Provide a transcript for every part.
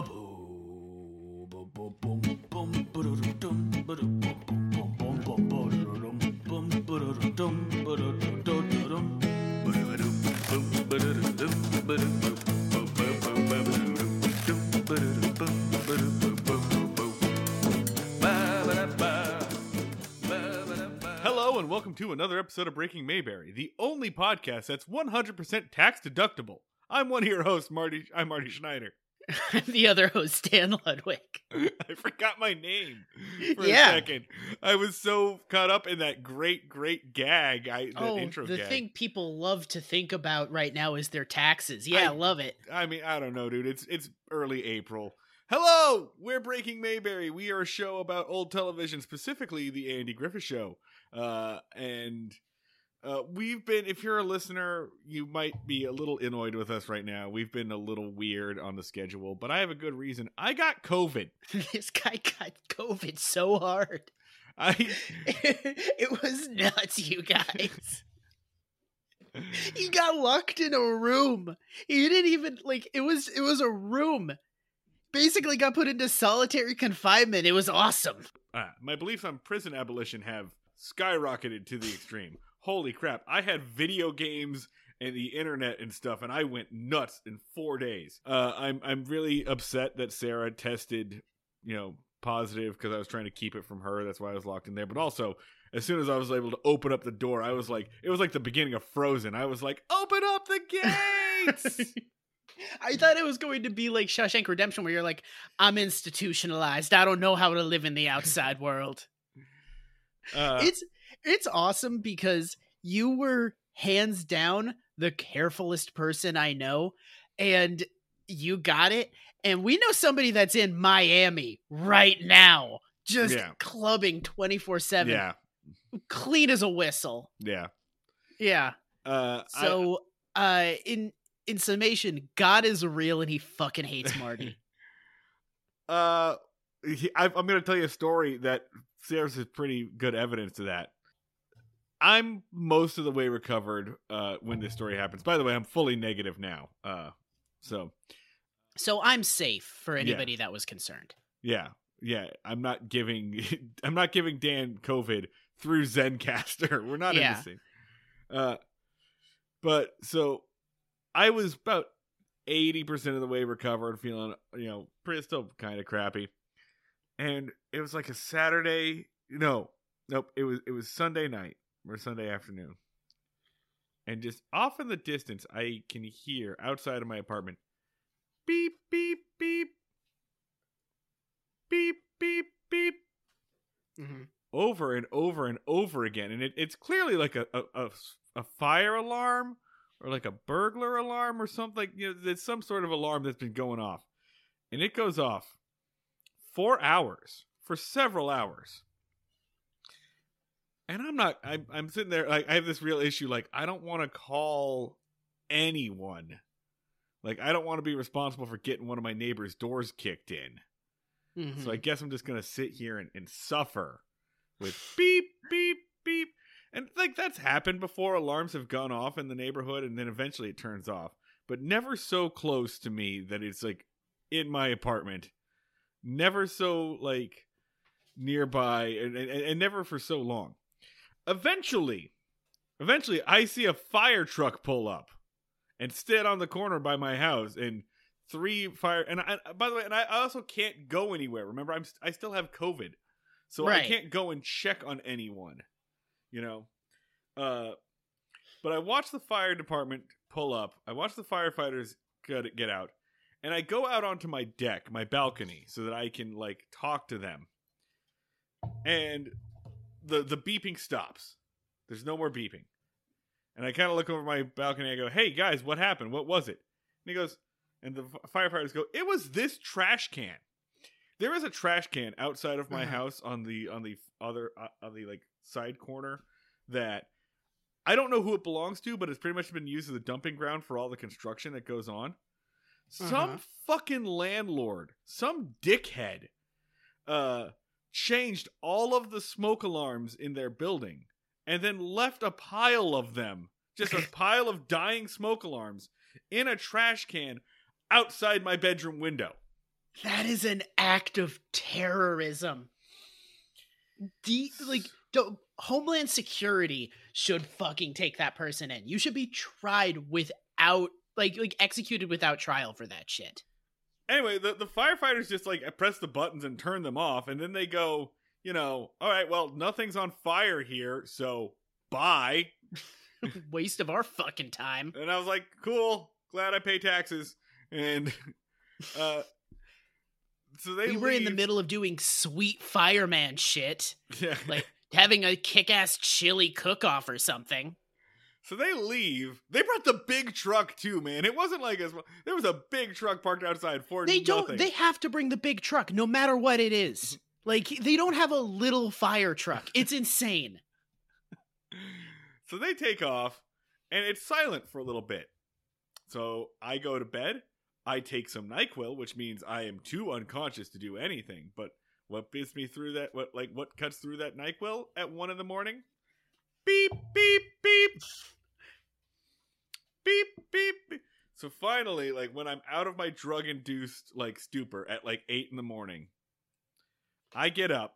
Hello and welcome to another episode of Breaking Mayberry, the only podcast that's 100% tax deductible. I'm one of your hosts, Marty Schneider. I'm the other host, Dan Ludwig. I forgot my name for a second. I was so caught up in that great gag. The intro gag. Thing people love to think about right now is their taxes. Yeah, I love it. I mean, I don't know, dude. It's early April. Hello, we're Breaking Mayberry. We are a show about old television, specifically The Andy Griffith Show. We've been, if you're a listener, you might be a little annoyed with us right now. We've been a little weird on the schedule, but I have a good reason. I got COVID. This guy got COVID so hard. It was nuts, you guys. He got locked in a room. He didn't even, it was a room. Basically got put into solitary confinement. It was awesome. My beliefs on prison abolition have skyrocketed to the extreme. Holy crap, I had video games and the internet and stuff, and I went nuts in 4 days. I'm really upset that Sarah tested, positive, because I was trying to keep it from her. That's why I was locked in there. But also, as soon as I was able to open up the door, I was like, it was like the beginning of Frozen. I was like, open up the gates! I thought it was going to be like Shawshank Redemption, where you're like, I'm institutionalized. I don't know how to live in the outside world. It's awesome because you were hands down the carefulest person I know, and you got it. And we know somebody that's in Miami right now, just clubbing 24/7. Yeah, clean as a whistle. Yeah. In summation, God is real, and he fucking hates Marty. I'm going to tell you a story that there's pretty good evidence to that. I'm most of the way recovered when this story happens. By the way, I'm fully negative now. So I'm safe for anybody that was concerned. Yeah. I'm not giving Dan COVID through Zencaster. We're not in this thing. But so I was about 80% of the way recovered, feeling still kind of crappy. And it was like a Saturday. Nope. It was Sunday night or Sunday afternoon. And just off in the distance, I can hear outside of my apartment, beep, beep, beep, beep, beep, beep, mm-hmm. over and over and over again. And it's clearly like a fire alarm or like a burglar alarm or something. There's some sort of alarm that's been going off, and it goes off. For several hours. And I'm sitting there, I have this real issue. I don't want to call anyone. I don't want to be responsible for getting one of my neighbor's doors kicked in. Mm-hmm. So I guess I'm just going to sit here and suffer with beep, beep, beep. And that's happened before. Alarms have gone off in the neighborhood, and then eventually it turns off. But never so close to me that it's in my apartment. Never so nearby, and never for so long. Eventually, I see a fire truck pull up and stand on the corner by my house, and by the way, I also can't go anywhere. Remember, I still have COVID, so right. I can't go and check on anyone. But I watched the fire department pull up. I watched the firefighters get out. And I go out onto my deck, my balcony, so that I can, talk to them. And the beeping stops. There's no more beeping. And I kind of look over my balcony and I go, hey, guys, what happened? What was it? And he goes, and the firefighters go, it was this trash can. There is a trash can outside of my house on the side corner that I don't know who it belongs to, but it's pretty much been used as a dumping ground for all the construction that goes on. Some fucking landlord, some dickhead, changed all of the smoke alarms in their building and then left a pile of them, just a pile of dying smoke alarms in a trash can outside my bedroom window. That is an act of terrorism. Homeland Security should fucking take that person in. You should be tried without, like executed without trial for that shit. Anyway, the firefighters just, press the buttons and turn them off, and then they go, all right, well, nothing's on fire here, so bye. Waste of our fucking time. And I was like, cool, glad I pay taxes. And, so they were in the middle of doing sweet fireman shit. Yeah. Having a kick-ass chili cook-off or something. So they leave. They brought the big truck too, man. It wasn't like there was a big truck parked outside for nothing. They have to bring the big truck no matter what it is. They don't have a little fire truck. It's insane. So they take off, and it's silent for a little bit. So I go to bed. I take some NyQuil, which means I am too unconscious to do anything. But what beats me through that? What cuts through that NyQuil at 1 a.m? Beep, beep, beep. Beep, beep, beep. So finally, when I'm out of my drug-induced, stupor at, 8 a.m, I get up,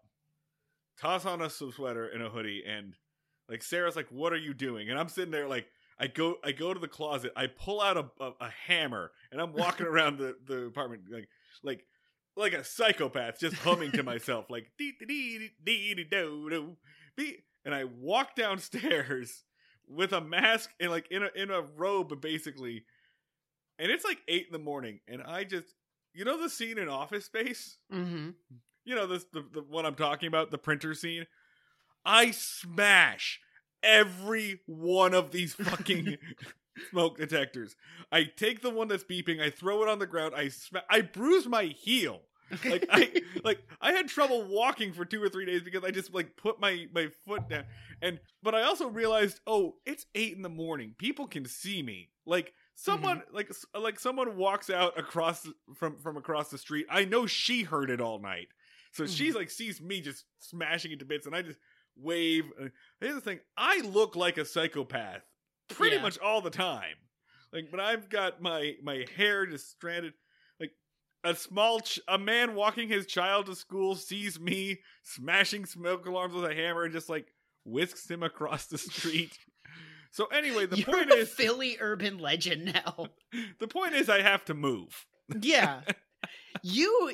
toss on a sweater and a hoodie, and, Sarah's like, what are you doing? And I'm sitting there, I go to the closet, I pull out a hammer, and I'm walking around the apartment like a psychopath, just humming to myself, dee dee dee dee do do be. And I walk downstairs with a mask and in a robe, basically. And it's 8 a.m, and I just, the scene in Office Space, mm-hmm. This the one I'm talking about, the printer scene. I smash every one of these fucking smoke detectors. I take the one that's beeping. I throw it on the ground. I bruise my heel. I had trouble walking for 2 or 3 days because I just put my foot down. But I also realized, oh, it's 8 a.m. People can see me. Someone mm-hmm. Someone walks out across from across the street. I know she heard it all night, so mm-hmm. she sees me just smashing it to bits, and I just wave. Here's the thing: I look like a psychopath pretty much all the time. But I've got my hair just stranded. A man walking his child to school sees me smashing smoke alarms with a hammer and just whisks him across the street. So anyway, the point is Philly urban legend now. The point is I have to move. Yeah. You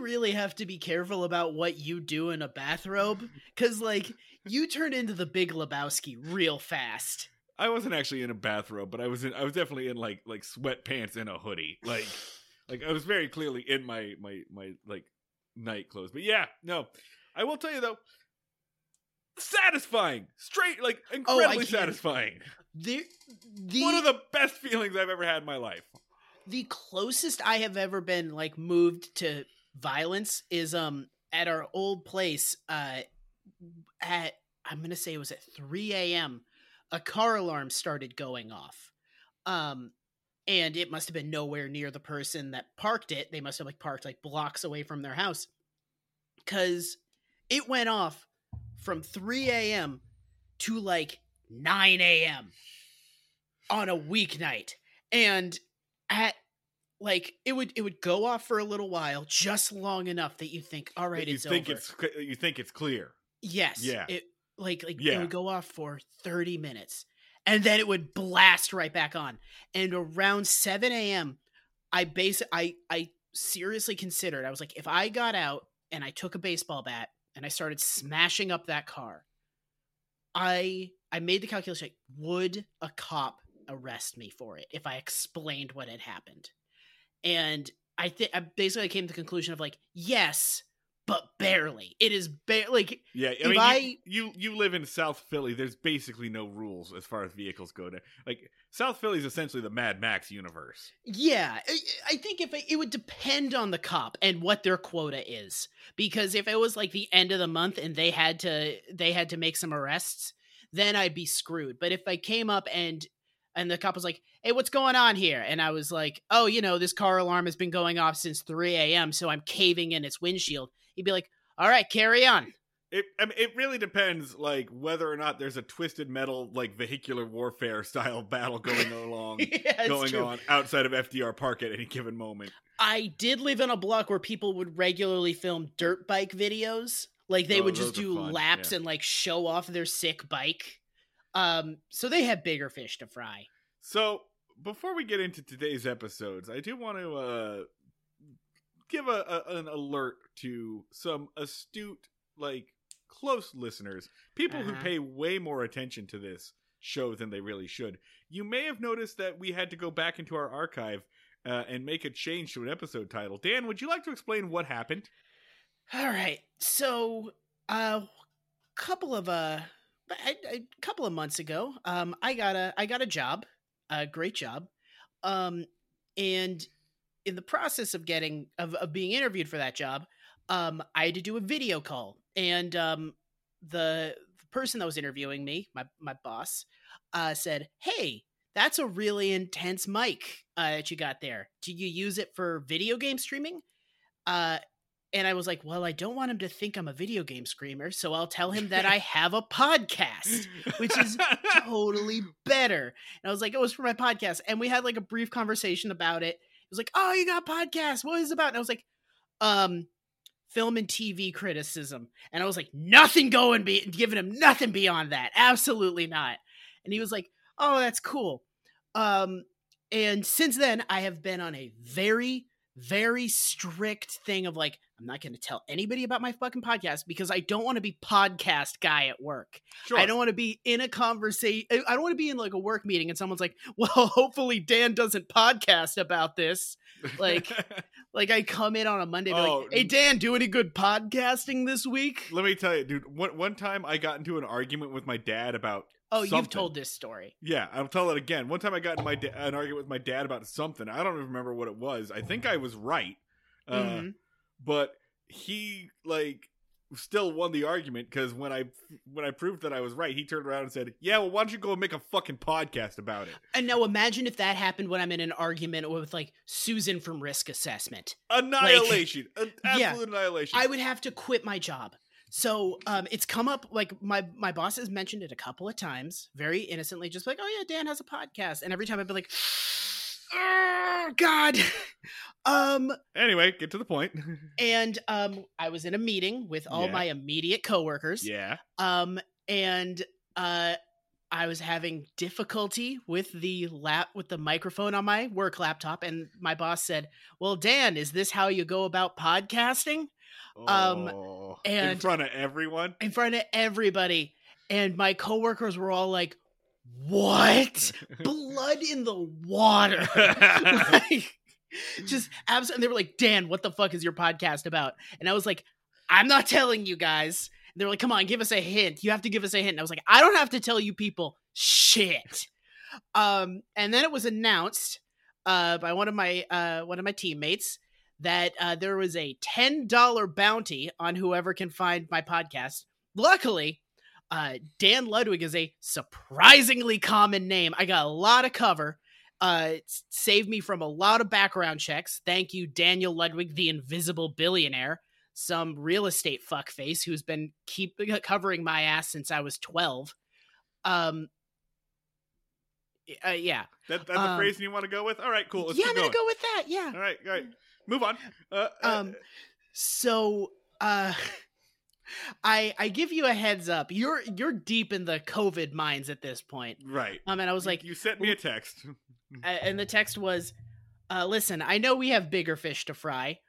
really have to be careful about what you do in a bathrobe, because you turn into the Big Lebowski real fast. I wasn't actually in a bathrobe, but I was definitely in sweatpants and a hoodie. I was very clearly in my night clothes. But yeah, no. I will tell you though, satisfying. Straight, incredibly satisfying. One of the best feelings I've ever had in my life. The closest I have ever been moved to violence is at our old place at, I'm going to say it was at 3 a.m. a car alarm started going off. And it must have been nowhere near the person that parked it. They must have parked blocks away from their house, because it went off from 3 a.m. to 9 a.m. on a weeknight. And at it would go off for a little while, just long enough that you think, all right, it's over. You think it's clear. Yes. Yeah. It would go off for 30 minutes. And then it would blast right back on. And around 7 a.m., I seriously considered, I was like, if I got out and I took a baseball bat and I started smashing up that car, I made the calculation, would a cop arrest me for it if I explained what had happened? And I basically came to the conclusion of yes, but barely. It is barely. You live in South Philly. There's basically no rules as far as vehicles go. South Philly is essentially the Mad Max universe. Yeah, I think it would depend on the cop and what their quota is. Because if it was the end of the month and they had to make some arrests, then I'd be screwed. But if I came up and the cop was like, hey, what's going on here? And I was like, oh, this car alarm has been going off since 3 a.m., so I'm caving in its windshield. He'd be like, all right, carry on. It really depends, like, whether or not there's a Twisted Metal, like, vehicular warfare style battle going on outside of FDR Park at any given moment. I did live in a block where people would regularly film dirt bike videos. Like, they would just do laps and, like, show off their sick bike. So they have bigger fish to fry. So before we get into today's episodes, I do want to give an alert to some astute, like, close listeners, people who pay way more attention to this show than they really should. You may have noticed that we had to go back into our archive and make a change to an episode title. Dan, would you like to explain what happened? All right. So a couple of months ago, I got a job, a great job. And in the process of being interviewed for that job, I had to do a video call. And the person that was interviewing me, my boss, said, "Hey, that's a really intense mic that you got there. Do you use it for video game streaming?" And I was like, well, I don't want him to think I'm a video game streamer, so I'll tell him that I have a podcast, which is totally better. And I was like, oh, it's for my podcast. And we had like a brief conversation about it. It was like, oh, you got a podcast. What is it about? And I was like, film and TV criticism. And I was like, giving him nothing beyond that. Absolutely not. And he was like, oh, that's cool. And since then, I have been on a very, very strict thing of like, I'm not going to tell anybody about my fucking podcast because I don't want to be podcast guy at work. Sure. I don't want to be in a conversation. I don't want to be in like a work meeting and someone's like, well, hopefully Dan doesn't podcast about this. Like, like I come in on a Monday and be like, hey Dan, do any good podcasting this week? Let me tell you, dude, one time I got into an argument with my dad about something. You've told this story. Yeah, I'll tell it again. One time I got in an argument with my dad about something. I don't even remember what it was. I think I was right. But he like still won the argument because when I proved that I was right, he turned around and said, yeah, well, why don't you go and make a fucking podcast about it? And now imagine if that happened when I'm in an argument with like Susan from Risk Assessment. Annihilation. Like, absolute annihilation. I would have to quit my job. So it's come up, like my boss has mentioned it a couple of times, very innocently, just like, oh yeah, Dan has a podcast. And every time I'd be like, oh God. Anyway, get to the point. And I was in a meeting with all my immediate coworkers. Yeah. I was having difficulty with the microphone on my work laptop, and my boss said, well, Dan, is this how you go about podcasting? And in front of everyone? In front of everybody. And my coworkers were all like, what? Blood in the water. Like, just absolutely. And they were like, Dan, what the fuck is your podcast about? And I was like, I'm not telling you guys. And they were like, come on, give us a hint. You have to give us a hint. And I was like, I don't have to tell you people shit. And then it was announced by one of my teammates that there was a $10 bounty on whoever can find my podcast. Luckily, Dan Ludwig is a surprisingly common name. I got a lot of cover. It saved me from a lot of background checks. Thank you, Daniel Ludwig, the invisible billionaire, some real estate fuckface who's been covering my ass since I was 12. Yeah. That's the phrase you want to go with? All right, cool. Yeah, I'm going to go with that, yeah. All right. Move on. I give you a heads up. You're deep in the COVID mines at this point. Right. And I was like, you sent me a text. And the text was, listen, I know we have bigger fish to fry,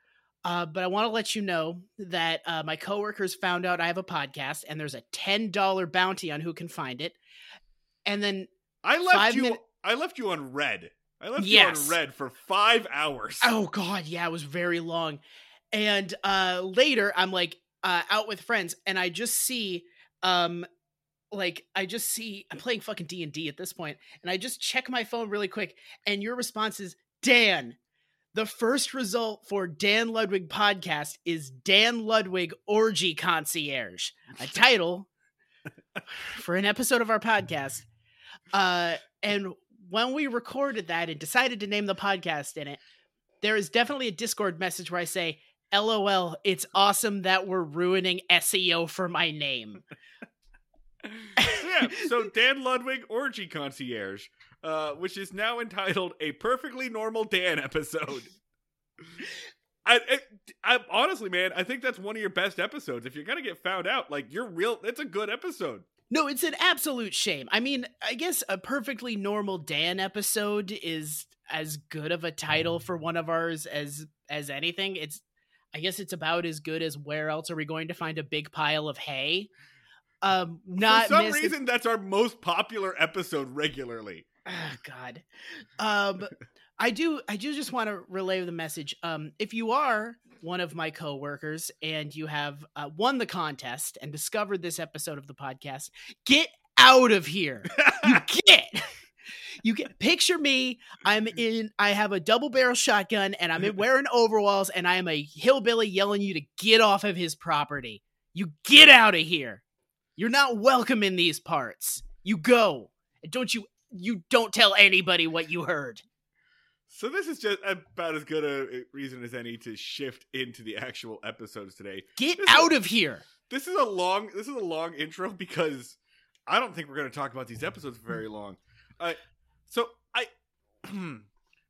but I want to let you know that my coworkers found out I have a podcast and there's a $10 bounty on who can find it. And then I left you on red. I left you on red for 5 hours. Oh God. Yeah. It was very long. And later I'm like, out with friends, and I just see, I'm playing fucking D&D at this point, and I just check my phone really quick, and your response is, Dan, the first result for Dan Ludwig podcast is Dan Ludwig Orgy Concierge, a title for an episode of our podcast, and when we recorded that and decided to name the podcast in it, there is definitely a Discord message where I say, LOL, it's awesome that we're ruining SEO for my name. Yeah, so Dan Ludwig Orgy Concierge, which is now entitled A Perfectly Normal Dan Episode. I honestly, man, I think that's one of your best episodes. If you're going to get found out, like, you're real, it's a good episode. No, it's an absolute shame. I mean, I guess A Perfectly Normal Dan Episode is as good of a title for one of ours as anything. It's, I guess it's about as good as Where Else Are We Going to Find a Big Pile of Hay? Not for some reason, that's our most popular episode regularly. Oh, God. I do just want to relay the message. If you are one of my coworkers and you have won the contest and discovered this episode of the podcast, get out of here. You get. Picture me. I have a double barrel shotgun and I'm wearing overalls and I am a hillbilly yelling you to get off of his property. You get out of here. You're not welcome in these parts. You go. And don't tell anybody what you heard. So this is just about as good a reason as any to shift into the actual episodes today. Get out of here. This is a long intro because I don't think we're going to talk about these episodes for very long.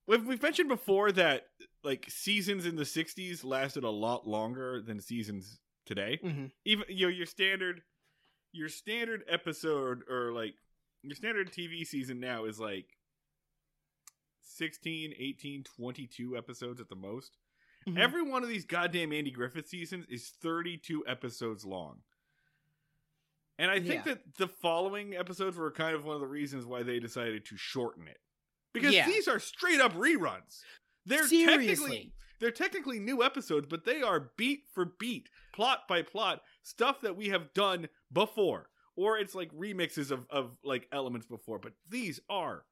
We've mentioned before that like seasons in the 60s lasted a lot longer than seasons today. Mm-hmm. Even your standard episode or like your standard TV season now is like 16, 18, 22 episodes at the most. Mm-hmm. Every one of these goddamn Andy Griffith seasons is 32 episodes long. And I think that the following episodes were kind of one of the reasons why they decided to shorten it. Because these are straight up reruns. They're technically new episodes, but they are beat for beat, plot by plot, stuff that we have done before. Or it's like remixes of like elements before. But these are,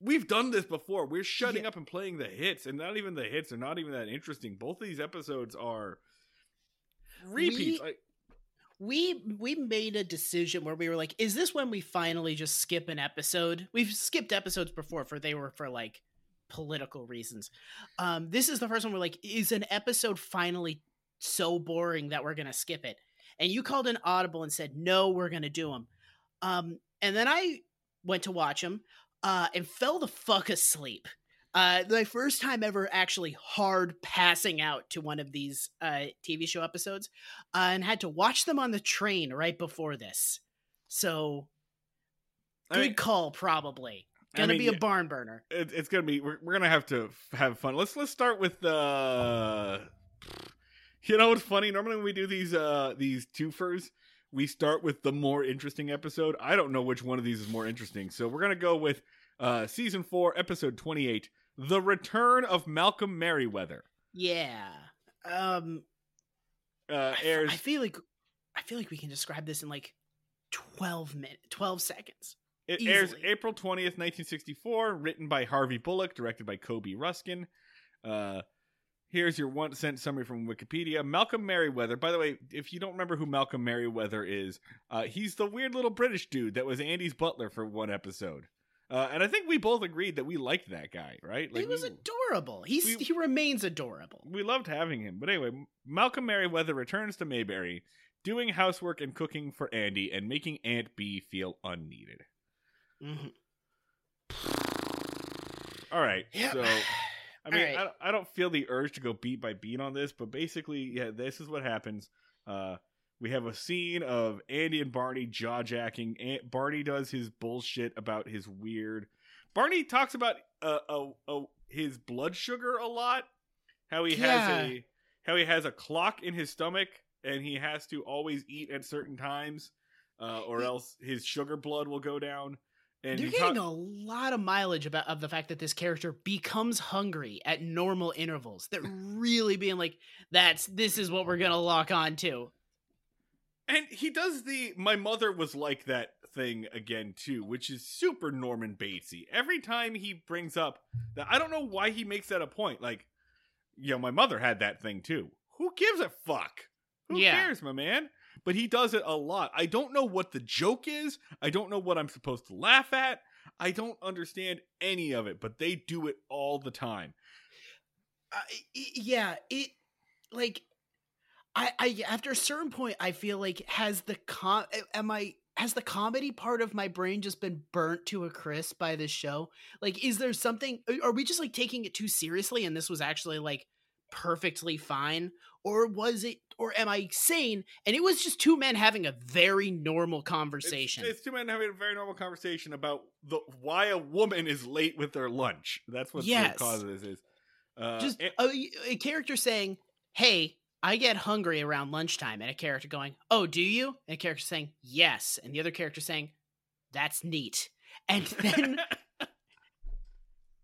we've done this before. We're shutting up and playing the hits, and not even the hits are not even that interesting. Both of these episodes are repeats. We made a decision where we were like, is this when we finally just skip an episode? We've skipped episodes before for like political reasons. This is the first one we're like, is an episode finally so boring that we're going to skip it? And you called an audible and said, no, we're going to do them. And then I went to watch them. And fell the fuck asleep. The first time ever actually hard passing out to one of these TV show episodes and had to watch them on the train right before this. So good call, probably. Gonna be a barn burner. It's gonna be, we're gonna have to have fun. Let's start with, you know what's funny? Normally when we do these twofers, we start with the more interesting episode. I don't know which one of these is more interesting. So we're going to go with Season 4, Episode 28, The Return of Malcolm Merriweather. Yeah. I feel like we can describe this in like 12 seconds. It easily. Airs April 20th, 1964, written by Harvey Bullock, directed by Kobe Ruskin. Here's your 1-cent summary from Wikipedia. Malcolm Merriweather. By the way, if you don't remember who Malcolm Merriweather is, he's the weird little British dude that was Andy's butler for one episode. And I think we both agreed that we liked that guy, right? Like, he was adorable. He remains adorable. We loved having him. But anyway, Malcolm Merriweather returns to Mayberry, doing housework and cooking for Andy and making Aunt Bee feel unneeded. Mm-hmm. All right. Yep. So... I mean, right. I don't feel the urge to go beat by beat on this, but basically, this is what happens. We have a scene of Andy and Barney jaw-jacking. Barney does his bullshit about his weird... Barney talks about his blood sugar a lot, how he has a clock in his stomach, and he has to always eat at certain times, or else his sugar blood will go down. And they're getting a lot of mileage of the fact that this character becomes hungry at normal intervals. They're really being like, this is what we're going to lock on to. And he does the my mother was like that thing again, too, which is super Norman Batesy. Every time he brings up that, I don't know why he makes that a point. Like, my mother had that thing, too. Who gives a fuck? Who cares, my man? But he does it a lot. I don't know what the joke is. I don't know what I'm supposed to laugh at. I don't understand any of it, but they do it all the time. like, I after a certain point, I feel like has the comedy part of my brain just been burnt to a crisp by this show? Like, is there something, are we just like taking it too seriously? And this was actually like perfectly fine, or was it, or am I sane? And it was just two men having a very normal conversation. It's two men having a very normal conversation about why a woman is late with their lunch. That's what the cause of this is. Just a character saying, "Hey, I get hungry around lunchtime," and a character going, "Oh, do you?" And a character saying, "Yes," and the other character saying, "That's neat." And then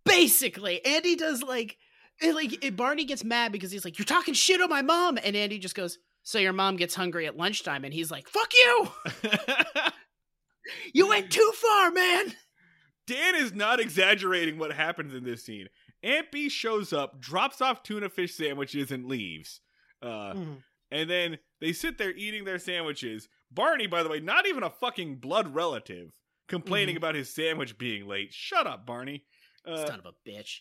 basically Andy does like Barney gets mad because he's like, "You're talking shit on my mom," and Andy just goes, "So your mom gets hungry at lunchtime?" And he's like, "Fuck you!" You went too far, man. Dan is not exaggerating what happens in this scene. Aunt Bee shows up, drops off tuna fish sandwiches, and leaves. And then they sit there eating their sandwiches. Barney, by the way, not even a fucking blood relative, complaining about his sandwich being late. Shut up, Barney. Son of a bitch.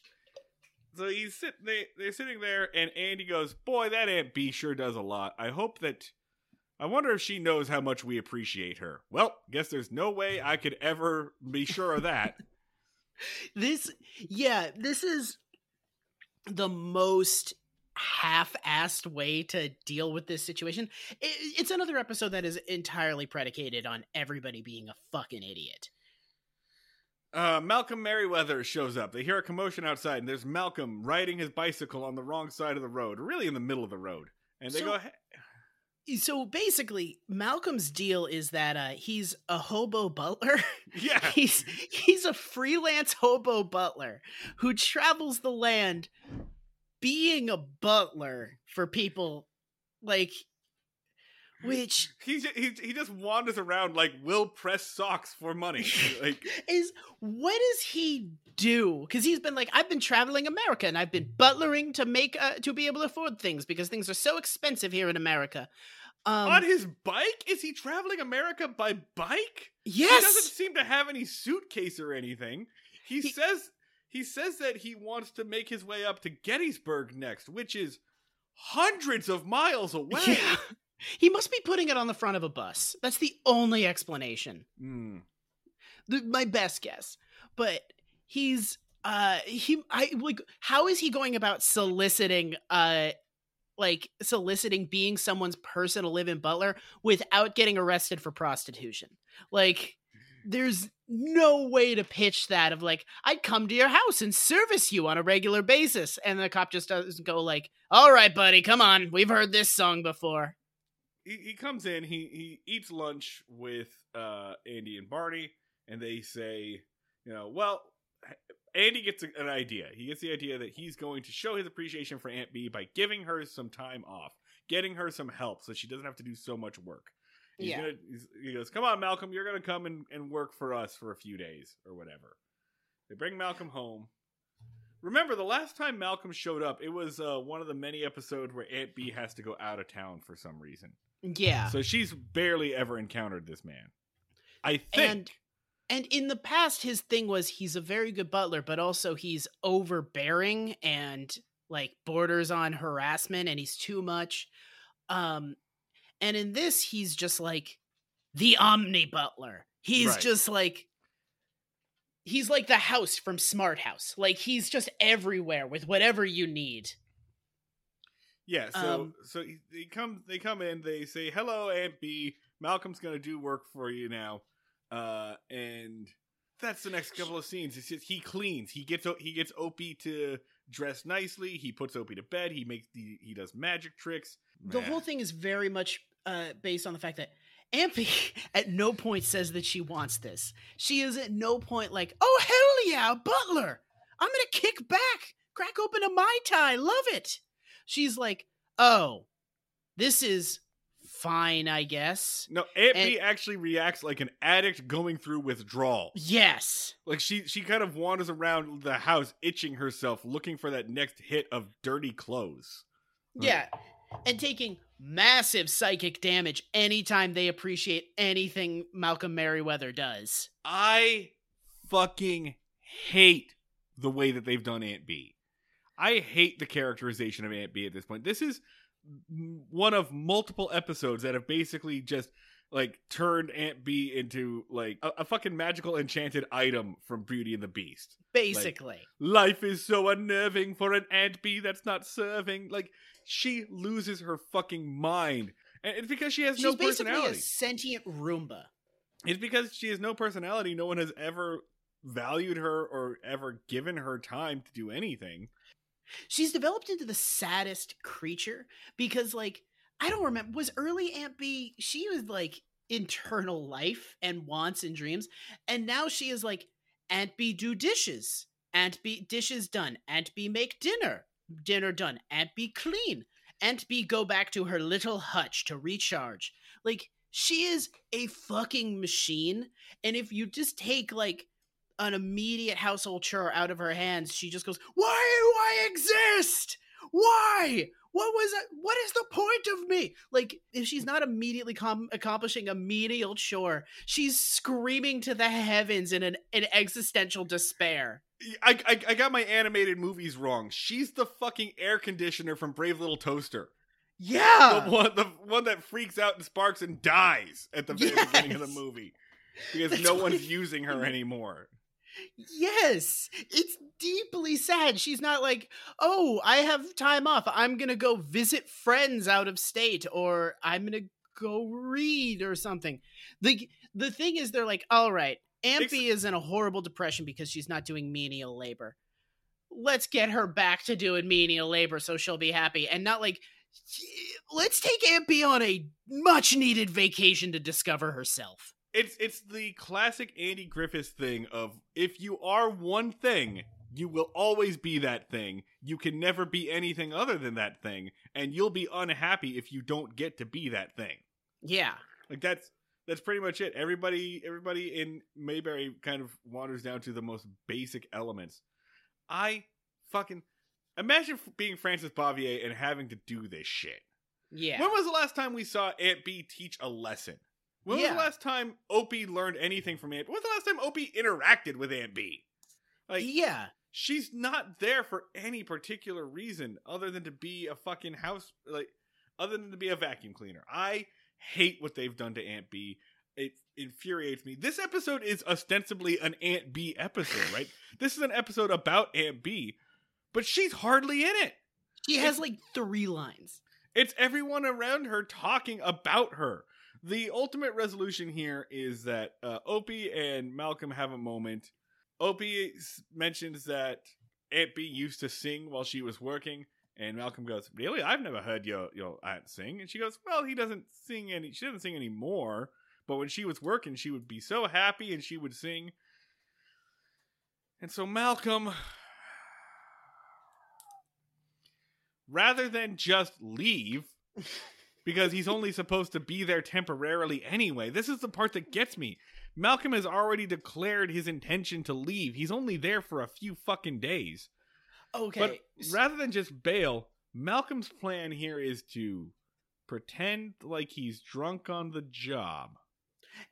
So they're sitting there, and Andy goes, "Boy, that Aunt Bee sure does a lot. I wonder if she knows how much we appreciate her. Well, guess there's no way I could ever be sure of that." This is the most half-assed way to deal with this situation. It's another episode that is entirely predicated on everybody being a fucking idiot. Malcolm Merriweather shows up. They hear a commotion outside, and there's Malcolm riding his bicycle on the wrong side of the road, really in the middle of the road. And they go... So basically, Malcolm's deal is that he's a hobo butler. Yeah. He's a freelance hobo butler who travels the land being a butler for people, like, which... He just wanders around like Will Press socks for money. Like, what does he do? Because he's been like, "I've been traveling America and I've been butlering to make to be able to afford things because things are so expensive here in America." On his bike? Is he traveling America by bike? Yes. He doesn't seem to have any suitcase or anything. He says that he wants to make his way up to Gettysburg next, which is hundreds of miles away. Yeah. He must be putting it on the front of a bus. That's the only explanation. My best guess. But he's how is he going about soliciting being someone's personal live-in butler without getting arrested for prostitution? Like, there's no way to pitch that of like, "I'd come to your house and service you on a regular basis," and the cop just doesn't go like, "All right, buddy, come on, we've heard this song before." He comes in, he eats lunch with Andy and Barney, and they say, well, Andy gets an idea. He gets the idea that he's going to show his appreciation for Aunt Bee by giving her some time off, getting her some help so she doesn't have to do so much work. He goes, "Come on, Malcolm, you're going to come and work for us for a few days," or whatever. They bring Malcolm home. Remember, the last time Malcolm showed up, it was one of the many episodes where Aunt Bee has to go out of town for some reason. Yeah. So she's barely ever encountered this man, I think. And in the past, his thing was he's a very good butler, but also he's overbearing and like borders on harassment, and he's too much. And in this, he's just like the Omni Butler. He's just like... He's like the house from Smart House. Like, he's just everywhere with whatever you need. Yeah, so they come in, they say, "Hello, Aunt Bee. Malcolm's going to do work for you now." And that's the next couple of scenes. It's just, he cleans. He gets Opie to dress nicely. He puts Opie to bed. He does magic tricks. The whole thing is very much based on the fact that Aunt Bee at no point says that she wants this. She is at no point like, "Oh, hell yeah, a butler. I'm going to kick back, crack open a Mai Tai, love it." She's like, "Oh, this is fine, I guess." No, Aunt Bee actually reacts like an addict going through withdrawal. Yes. Like, she kind of wanders around the house itching herself, looking for that next hit of dirty clothes. Yeah. And taking massive psychic damage anytime they appreciate anything Malcolm Merriweather does. I fucking hate the way that they've done Aunt Bee. I hate the characterization of Aunt Bee at this point. This is one of multiple episodes that have basically just like turned Aunt Bee into like a fucking magical enchanted item from Beauty and the Beast. Basically. Like, life is so unnerving for an Aunt Bee that's not serving. Like, she loses her fucking mind. And it's because she has no personality. She's basically a sentient Roomba. It's because she has no personality. No one has ever valued her or ever given her time to do anything. She's developed into the saddest creature because, like, I don't remember, was early Aunt Bee, she was like internal life and wants and dreams. And now she is like, Aunt Bee do dishes. Aunt Bee dishes done. Aunt Bee make dinner. Dinner done. Aunt Bee clean. Aunt Bee go back to her little hutch to recharge. Like, she is a fucking machine. And if you just take like an immediate household chore out of her hands, she just goes, why do I exist? Why? What is the point of me? Like, if she's not immediately accomplishing a menial chore, she's screaming to the heavens in an existential despair. I got my animated movies wrong. She's the fucking air conditioner from Brave Little Toaster. Yeah. The one that freaks out and sparks and dies at the very beginning of the movie. Because that's no one's using her anymore. Yes, it's deeply sad. She's not like, oh, I have time off. I'm going to go visit friends out of state, or I'm going to go read or something. The thing is, they're like, all right, Aunt Bee is in a horrible depression because she's not doing menial labor. Let's get her back to doing menial labor so she'll be happy. And not like, let's take Aunt Bee on a much needed vacation to discover herself. It's the classic Andy Griffith thing of, if you are one thing, you will always be that thing. You can never be anything other than that thing, and you'll be unhappy if you don't get to be that thing. Yeah. Like, that's pretty much it. Everybody in Mayberry kind of wanders down to the most basic elements. I fucking... Imagine being Francis Bavier and having to do this shit. Yeah. When was the last time we saw Aunt Bee teach a lesson? When was the last time Opie learned anything from Aunt Bee? When was the last time Opie interacted with Aunt Bee? Like, yeah. She's not there for any particular reason other than to be a fucking house, like, other than to be a vacuum cleaner. I hate what they've done to Aunt Bee. It infuriates me. This episode is ostensibly an Aunt Bee episode, right? This is an episode about Aunt Bee, but she's hardly in it. She has, like, 3 lines. It's everyone around her talking about her. The ultimate resolution here is that Opie and Malcolm have a moment. Opie mentions that Aunt Bee used to sing while she was working, and Malcolm goes, "Really? I've never heard your aunt sing." And she goes, "Well, she doesn't sing anymore, but when she was working, she would be so happy and she would sing." And so Malcolm, rather than just leave, because he's only supposed to be there temporarily anyway. This is the part that gets me. Malcolm has already declared his intention to leave. He's only there for a few fucking days. Okay. But rather than just bail, Malcolm's plan here is to pretend like he's drunk on the job.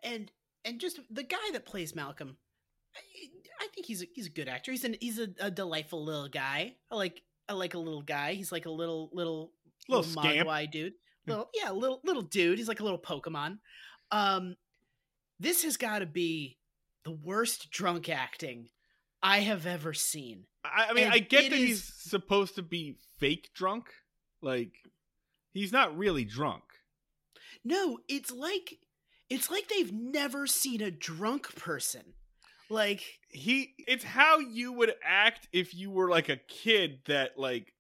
And just the guy that plays Malcolm, I think he's a good actor. He's a delightful little guy. I like a little guy. He's like a little mogwai dude. Little dude. He's like a little Pokemon. This has got to be the worst drunk acting I have ever seen. I mean, I get that he's supposed to be fake drunk. Like, he's not really drunk. No, it's like they've never seen a drunk person. Like, it's how you would act if you were like a kid that like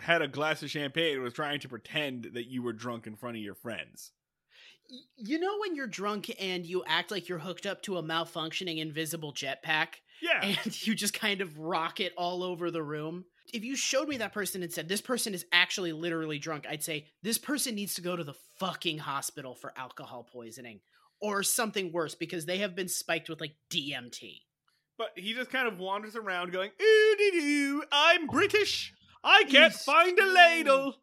had a glass of champagne and was trying to pretend that you were drunk in front of your friends. You know when you're drunk and you act like you're hooked up to a malfunctioning invisible jetpack? Yeah. And you just kind of rock it all over the room? If you showed me that person and said, this person is actually literally drunk, I'd say, this person needs to go to the fucking hospital for alcohol poisoning or something worse because they have been spiked with, like, DMT. But he just kind of wanders around going, ooh-dee-doo, I'm British! I can't find a ladle.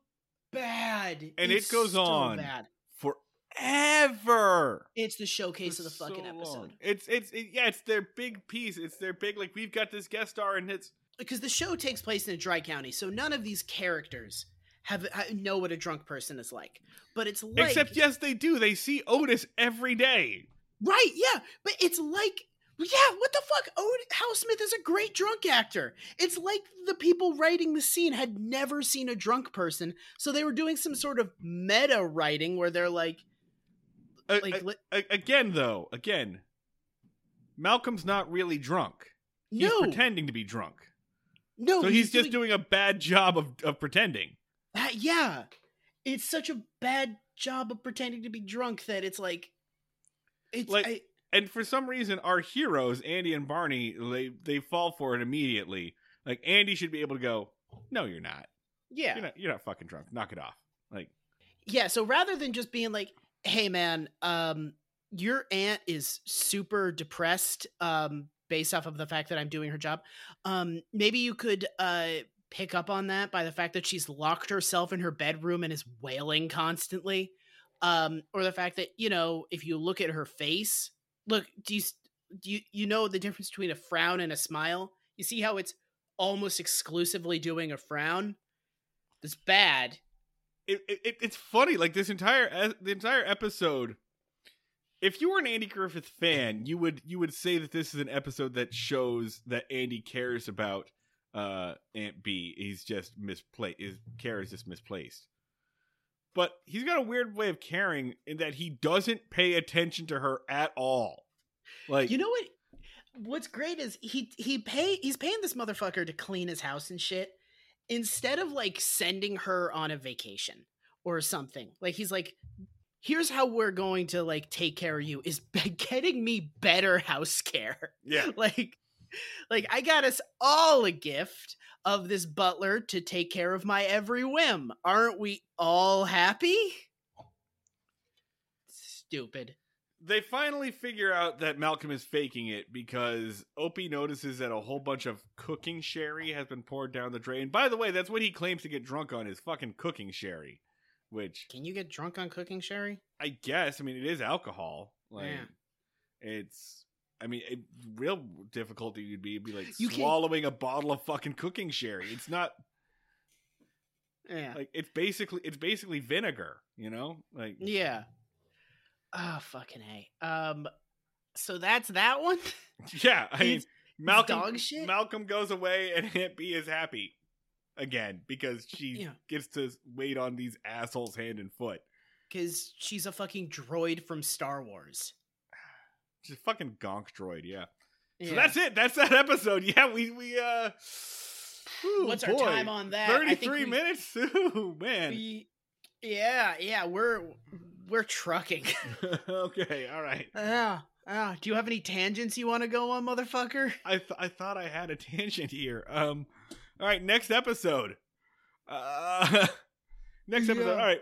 Bad. And it goes on forever. It's the showcase of the fucking episode. It's their big piece. It's their big, like, we've got this guest star and it's... Because the show takes place in a dry county, so none of these characters know what a drunk person is like. But it's like... Except, yes, they do. They see Otis every day. Right, yeah. But it's like... Yeah, what the fuck? Hal Smith is a great drunk actor. It's like the people writing the scene had never seen a drunk person, so they were doing some sort of meta writing where they're again, Malcolm's not really drunk. He's pretending to be drunk. No, so he's just doing a bad job of pretending. Yeah, it's such a bad job of pretending to be drunk that it's like, and for some reason, our heroes, Andy and Barney, they fall for it immediately. Like, Andy should be able to go, no, you're not. Yeah. You're not fucking drunk. Knock it off. Like, yeah, so rather than just being like, hey, man, your aunt is super depressed based off of the fact that I'm doing her job. Maybe you could pick up on that by the fact that she's locked herself in her bedroom and is wailing constantly. Or the fact that, if you look at her face... Look, do you know the difference between a frown and a smile? You see how it's almost exclusively doing a frown? It's bad. It's funny. Like, the entire episode, if you were an Andy Griffith fan, you would say that this is an episode that shows that Andy cares about Aunt Bee. His care is just misplaced. But he's got a weird way of caring in that he doesn't pay attention to her at all. Like, you know what? What's great is he's paying this motherfucker to clean his house and shit instead of like sending her on a vacation or something. Like, he's like, here's how we're going to like take care of you is by getting me better house care. Yeah, like I got us all a gift of this butler to take care of my every whim. Aren't we all happy? Stupid. They finally figure out that Malcolm is faking it because Opie notices that a whole bunch of cooking sherry has been poured down the drain. By the way, that's what he claims to get drunk on, is fucking cooking sherry. Which, can you get drunk on cooking sherry? I guess. I mean, it is alcohol. It's... I mean, real difficulty would be like swallowing a bottle of fucking cooking sherry. It's not, it's basically vinegar, Oh, fucking A. So that's that one. Yeah, I mean, Malcolm goes away, and Aunt Bee is happy again because she gets to wait on these assholes hand and foot because she's a fucking droid from Star Wars. Just fucking gonk droid, yeah. So that's it. That's that episode. Yeah, we what's our time on that? 33 minutes? Ooh, man. We're trucking. Okay, all right. Do you have any tangents you want to go on, motherfucker? I thought I had a tangent here. All right, next episode. All right,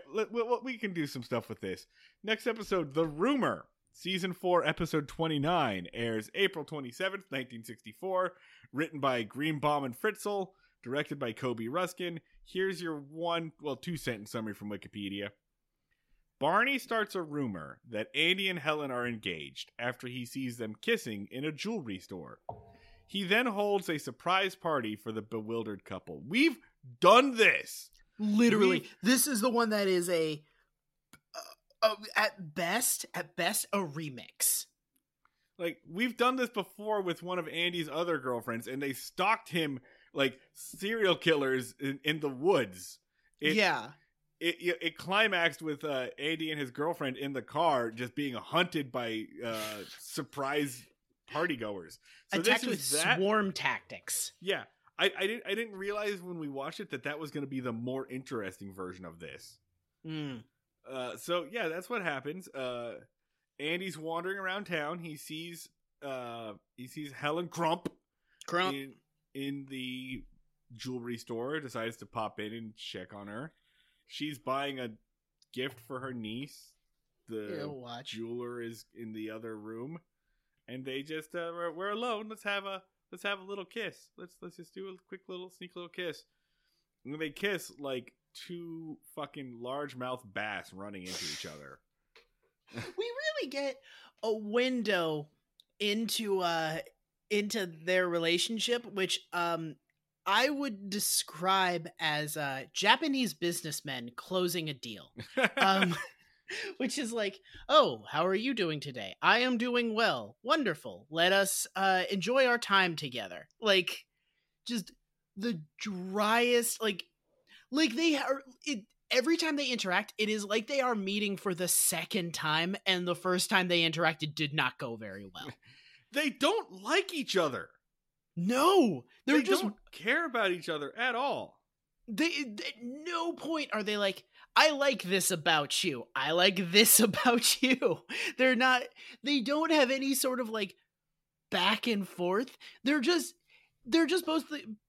we can do some stuff with this. Next episode, The Rumor. Season 4, episode 29, airs April 27th, 1964. Written by Greenbaum and Fritzel. Directed by Kobe Ruskin. Here's your two-sentence summary from Wikipedia. Barney starts a rumor that Andy and Helen are engaged after he sees them kissing in a jewelry store. He then holds a surprise party for the bewildered couple. We've done this! Literally. This is the one that is a... At best, a remix. Like, we've done this before with one of Andy's other girlfriends, and they stalked him like serial killers in the woods. It climaxed with Andy and his girlfriend in the car just being hunted by surprise partygoers. So attacked with swarm tactics. Yeah, I didn't realize when we watched it that was going to be the more interesting version of this. So yeah, that's what happens. Andy's wandering around town. He sees Helen Crump in the jewelry store. Decides to pop in and check on her. She's buying a gift for her niece. The jeweler is in the other room, and they just we're alone. Let's have a little kiss. Let's just do a quick little sneak little kiss. And they kiss like two fucking largemouth bass running into each other. We really get a window into their relationship, which I would describe as Japanese businessmen closing a deal, which is like, oh, how are you doing today? I am doing well. Wonderful. Let us enjoy our time together. Like, just the driest, like they are, every time they interact, it is like they are meeting for the second time, and the first time they interacted did not go very well. They don't like each other. No, they just don't care about each other at all. They at no point are they like, I like this about you. I like this about you. They're not. They don't have any sort of like back and forth. They're just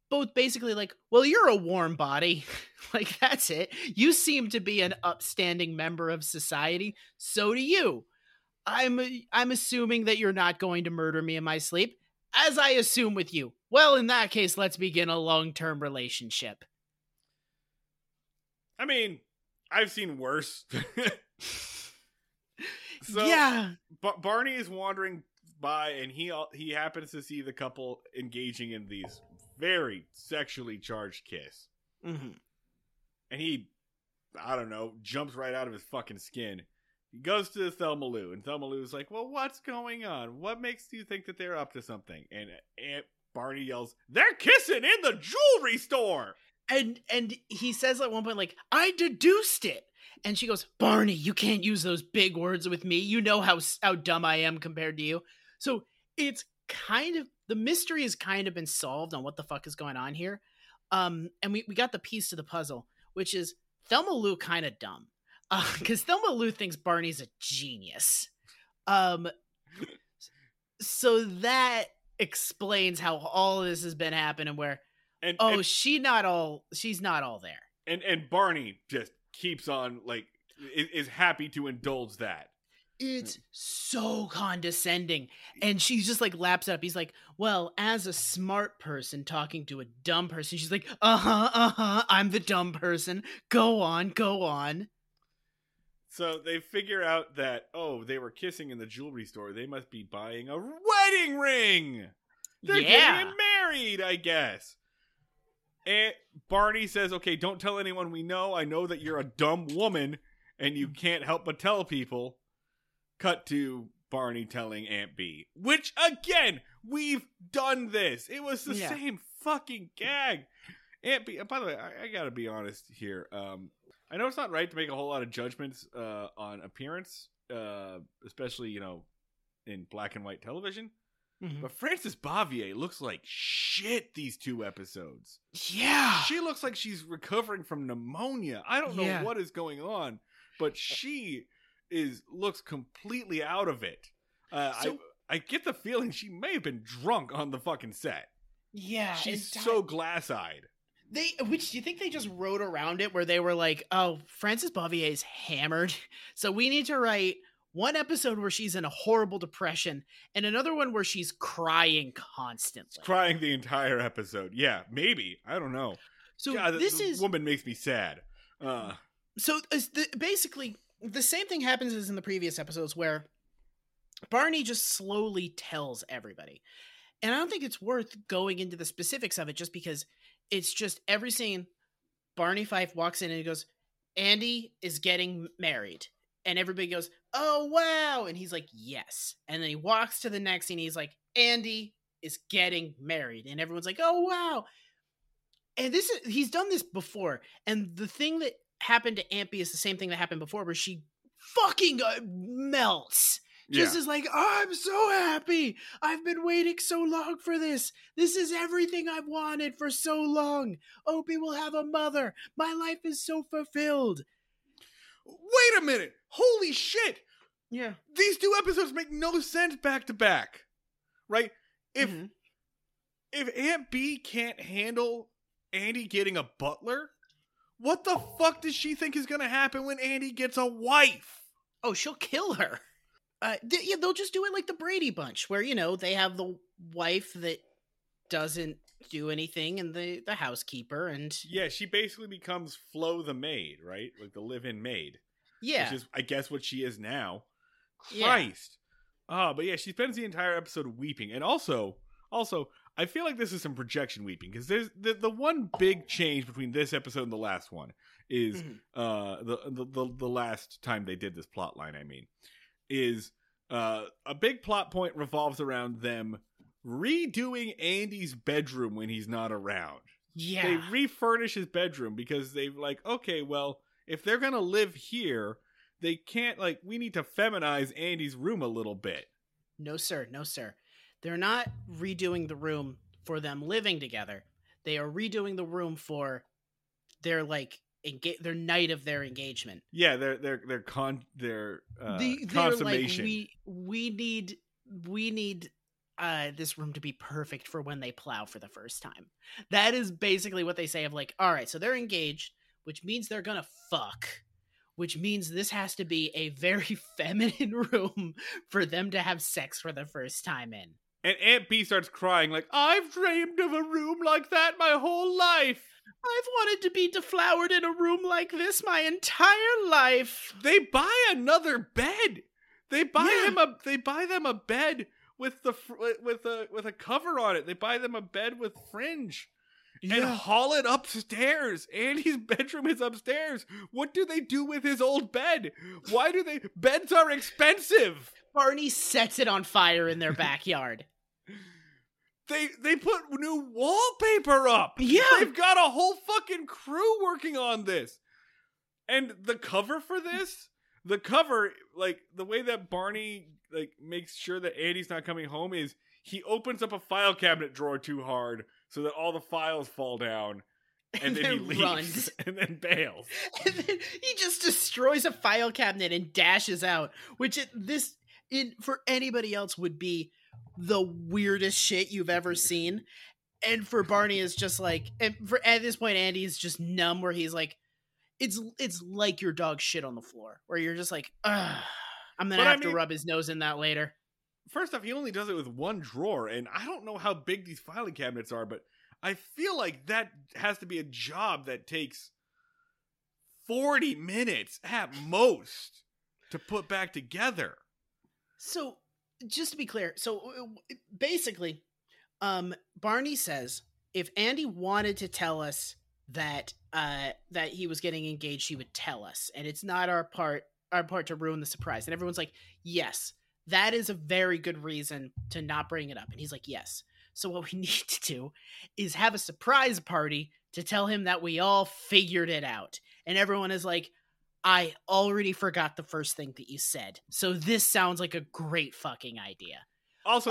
both basically like, well, you're a warm body. Like, that's it. You seem to be an upstanding member of society. So do you. I'm assuming that you're not going to murder me in my sleep. As I assume with you. Well, in that case, let's begin a long-term relationship. I mean, I've seen worse. So, yeah. Barney is wandering by, and he happens to see the couple engaging in these very sexually charged kiss. Mm-hmm. And he, I don't know, jumps right out of his fucking skin. He goes to Thelma Lou, and Thelma Lou's like, well, what's going on? What makes you think that they're up to something? And Aunt Barney yells, they're kissing in the jewelry store! And he says at one point, like, I deduced it! And she goes, Barney, you can't use those big words with me. You know how dumb I am compared to you. So it's kind of, the mystery has kind of been solved on what the fuck is going on here. And we got the piece to the puzzle, which is Thelma Lou kind of dumb. Because Thelma Lou thinks Barney's a genius. So that explains how all this has been happening where, she's not all there. And Barney just keeps on, like, is happy to indulge that. It's so condescending. And she's just like laps up. He's like, well, as a smart person talking to a dumb person, she's like, I'm the dumb person. Go on. So they figure out that, oh, they were kissing in the jewelry store. They must be buying a wedding ring. They're getting married, I guess. And Barney says, okay, don't tell anyone we know. I know that you're a dumb woman and you can't help but tell people. Cut to Barney telling Aunt Bee, which, again, we've done this. It was the same fucking gag. Aunt Bee, by the way, I gotta be honest here. I know it's not right to make a whole lot of judgments on appearance, especially, you know, in black and white television. Mm-hmm. But Francis Bavier looks like shit these two episodes. Yeah. She looks like she's recovering from pneumonia. I don't know what is going on, but she looks completely out of it. So, I get the feeling she may have been drunk on the fucking set. Yeah. She's so glass-eyed. Do you think they just rode around it where they were like, oh, Frances Bavier is hammered, so we need to write one episode where she's in a horrible depression and another one where she's crying constantly. She's crying the entire episode. Yeah, maybe. I don't know. So God, this woman makes me sad. Basically, the same thing happens as in the previous episodes where Barney just slowly tells everybody. And I don't think it's worth going into the specifics of it just because it's just every scene, Barney Fife walks in and he goes, Andy is getting married. And everybody goes, oh, wow. And he's like, yes. And then he walks to the next scene. He's like, Andy is getting married. And everyone's like, oh, wow. And he's done this before. And the thing that happened to Aunt Bee is the same thing that happened before, where she fucking melts. Just is like, oh, I'm so happy. I've been waiting so long for this. This is everything I've wanted for so long. Opie will have a mother. My life is so fulfilled. Wait a minute. Holy shit. Yeah. These two episodes make no sense back to back. Right? If Aunt Bee can't handle Andy getting a butler, what the fuck does she think is going to happen when Andy gets a wife? Oh, she'll kill her. They'll just do it like the Brady Bunch, where, you know, they have the wife that doesn't do anything and the housekeeper. And yeah, she basically becomes Flo the maid, right? Like the live-in maid. Yeah. Which is, I guess, what she is now. Christ. Yeah. But yeah, she spends the entire episode weeping. And also, I feel like this is some projection weeping, because there's the one big change between this episode and the last one is the last time they did this plot line, I mean, is a big plot point revolves around them redoing Andy's bedroom when he's not around. Yeah. They refurnish his bedroom because they've like, okay, well, if they're going to live here, they can't, like, we need to feminize Andy's room a little bit. No, sir. No, sir. They're not redoing the room for them living together. They are redoing the room for their, like, their night of their engagement. Yeah, their consummation. Like, we need this room to be perfect for when they plow for the first time. That is basically what they say of, like, all right, so they're engaged, which means they're gonna fuck, which means this has to be a very feminine room for them to have sex for the first time in. And Aunt Bee starts crying, like, I've dreamed of a room like that my whole life. I've wanted to be deflowered in a room like this my entire life. They buy another bed. They buy them a bed with a cover on it. They buy them a bed with fringe. Yeah. And haul it upstairs. Andy's bedroom is upstairs. What do they do with his old bed? Why do they... Beds are expensive. Barney sets it on fire in their backyard. They put new wallpaper up. Yeah. They've got a whole fucking crew working on this. And the cover for this? The cover, like, the way that Barney, like, makes sure that Andy's not coming home is he opens up a file cabinet drawer too hard, so that all the files fall down, and then he leaves, runs. And then bails. And then he just destroys a file cabinet and dashes out, which for anybody else would be the weirdest shit you've ever seen. And for Barney, is just like, at this point, Andy is just numb, where he's like, it's like your dog shit on the floor, where you're just like, ugh, I'm gonna to rub his nose in that later. First off, he only does it with one drawer, and I don't know how big these filing cabinets are, but I feel like that has to be a job that takes 40 minutes at most to put back together. So, just to be clear, basically, Barney says, if Andy wanted to tell us that he was getting engaged, he would tell us, and it's not our part to ruin the surprise. And everyone's like, yes. That is a very good reason to not bring it up. And he's like, yes. So what we need to do is have a surprise party to tell him that we all figured it out. And everyone is like, I already forgot the first thing that you said. So this sounds like a great fucking idea. Also,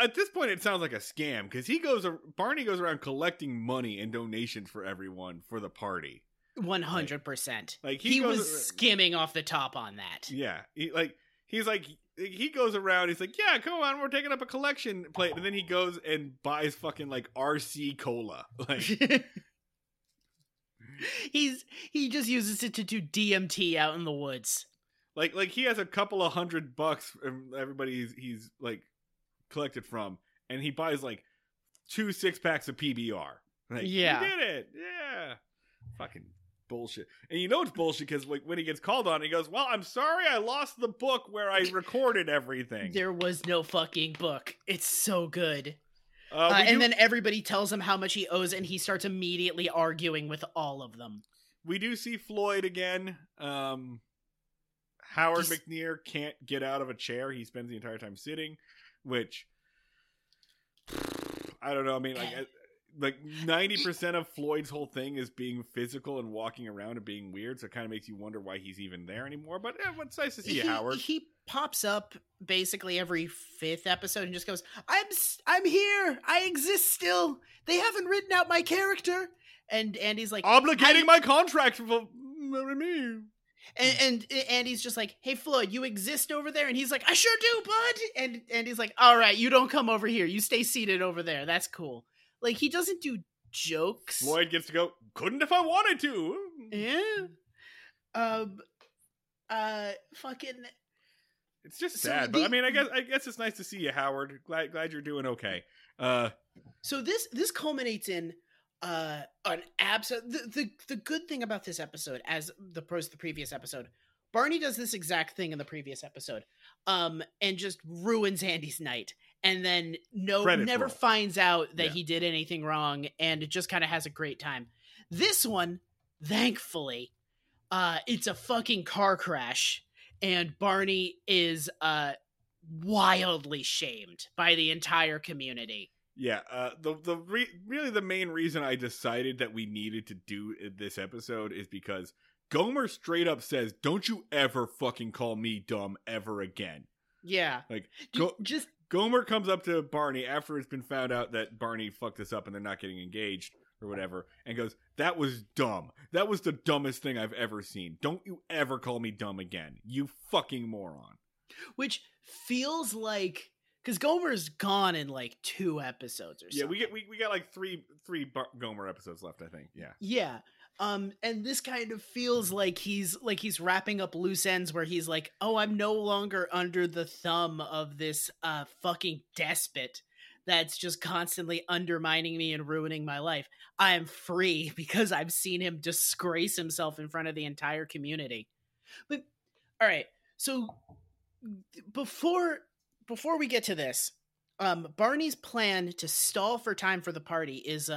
at this point, it sounds like a scam, because Barney goes around collecting money and donations for everyone for the party. 100%. Like he was skimming off the top on that. Yeah. He goes around, he's like, yeah, come on, we're taking up a collection plate. And then he goes and buys fucking, like, RC Cola. Like, he just uses it to do DMT out in the woods. Like he has a couple of $100 from everybody he's like, collected from. And he buys, like, 2 six-packs of PBR. Like, yeah. He did it! Yeah! Fucking bullshit. And you know it's bullshit, because, like, when he gets called on, he goes, well, I'm sorry, I lost the book where I recorded everything. There was no fucking book. It's so good. Then everybody tells him how much he owes, and he starts immediately arguing with all of them. We do see Floyd again. Howard McNear can't get out of a chair. He spends the entire time sitting, which I don't know. I mean, like 90% of Floyd's whole thing is being physical and walking around and being weird, so it kind of makes you wonder why he's even there anymore. But it's nice to see Howard. He pops up basically every 5th episode and just goes, I'm here! I exist still! They haven't written out my character! And Andy's like... Obligating my contract for me! And Andy's just like, hey, Floyd, you exist over there? And he's like, I sure do, bud! And Andy's like, alright, you don't come over here. You stay seated over there. That's cool. Like, he doesn't do jokes. Floyd gets to go, couldn't if I wanted to. Yeah. Fucking. It's just sad, but I mean, I guess it's nice to see you, Howard. Glad you're doing okay. So this culminates in an absent. The good thing about this episode, as the previous episode, Barney does this exact thing in the previous episode, and just ruins Andy's night. and then never finds out that he did anything wrong, and it just kind of has a great time. This one, thankfully, it's a fucking car crash, and Barney is wildly shamed by the entire community. Yeah, really the main reason I decided that we needed to do this episode is because Gomer straight up says, "Don't you ever fucking call me dumb ever again." Yeah, like Gomer comes up to Barney after it's been found out that Barney fucked this up and they're not getting engaged or whatever, and goes, "That was dumb. That was the dumbest thing I've ever seen. Don't you ever call me dumb again, you fucking moron." Which feels like, because Gomer's gone in like 2 episodes or something. Yeah, we got like three Gomer episodes left, I think. Yeah. Yeah. And this kind of feels like he's wrapping up loose ends where he's like, "Oh, I'm no longer under the thumb of this fucking despot that's just constantly undermining me and ruining my life. I am free because I've seen him disgrace himself in front of the entire community." But all right, so before we get to this, Barney's plan to stall for time for the party is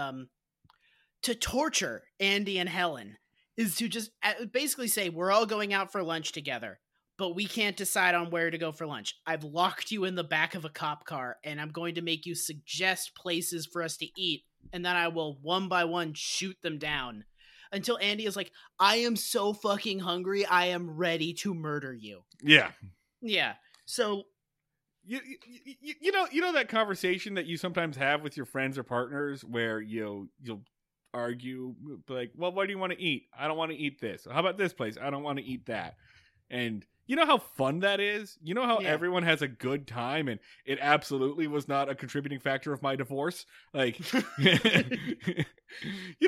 to torture Andy and Helen, is to just basically say, "We're all going out for lunch together, but we can't decide on where to go for lunch. I've locked you in the back of a cop car, and I'm going to make you suggest places for us to eat, and then I will one by one shoot them down." Until Andy is like, "I am so fucking hungry, I am ready to murder you." Yeah. Yeah. So... You know that conversation that you sometimes have with your friends or partners where you'll argue, like, "Well, what do you want to eat? I don't want to eat this. How about this place? I don't want to eat that." And you know how fun that is? You know how everyone has a good time, and it absolutely was not a contributing factor of my divorce? Like, you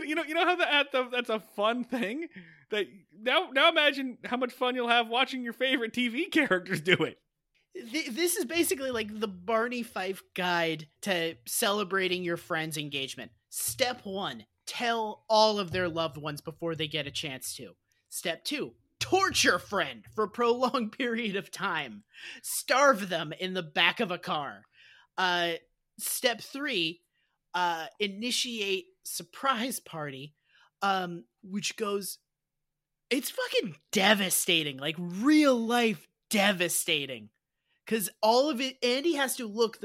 know how that's a fun thing? That now imagine how much fun you'll have watching your favorite TV characters do it. This is basically like the Barney Fife guide to celebrating your friend's engagement. Step 1, tell all of their loved ones before they get a chance to. Step 2, torture friend for a prolonged period of time. Starve them in the back of a car. Step 3, initiate surprise party, which goes, it's fucking devastating, like real life devastating. Because all of it, Andy has to look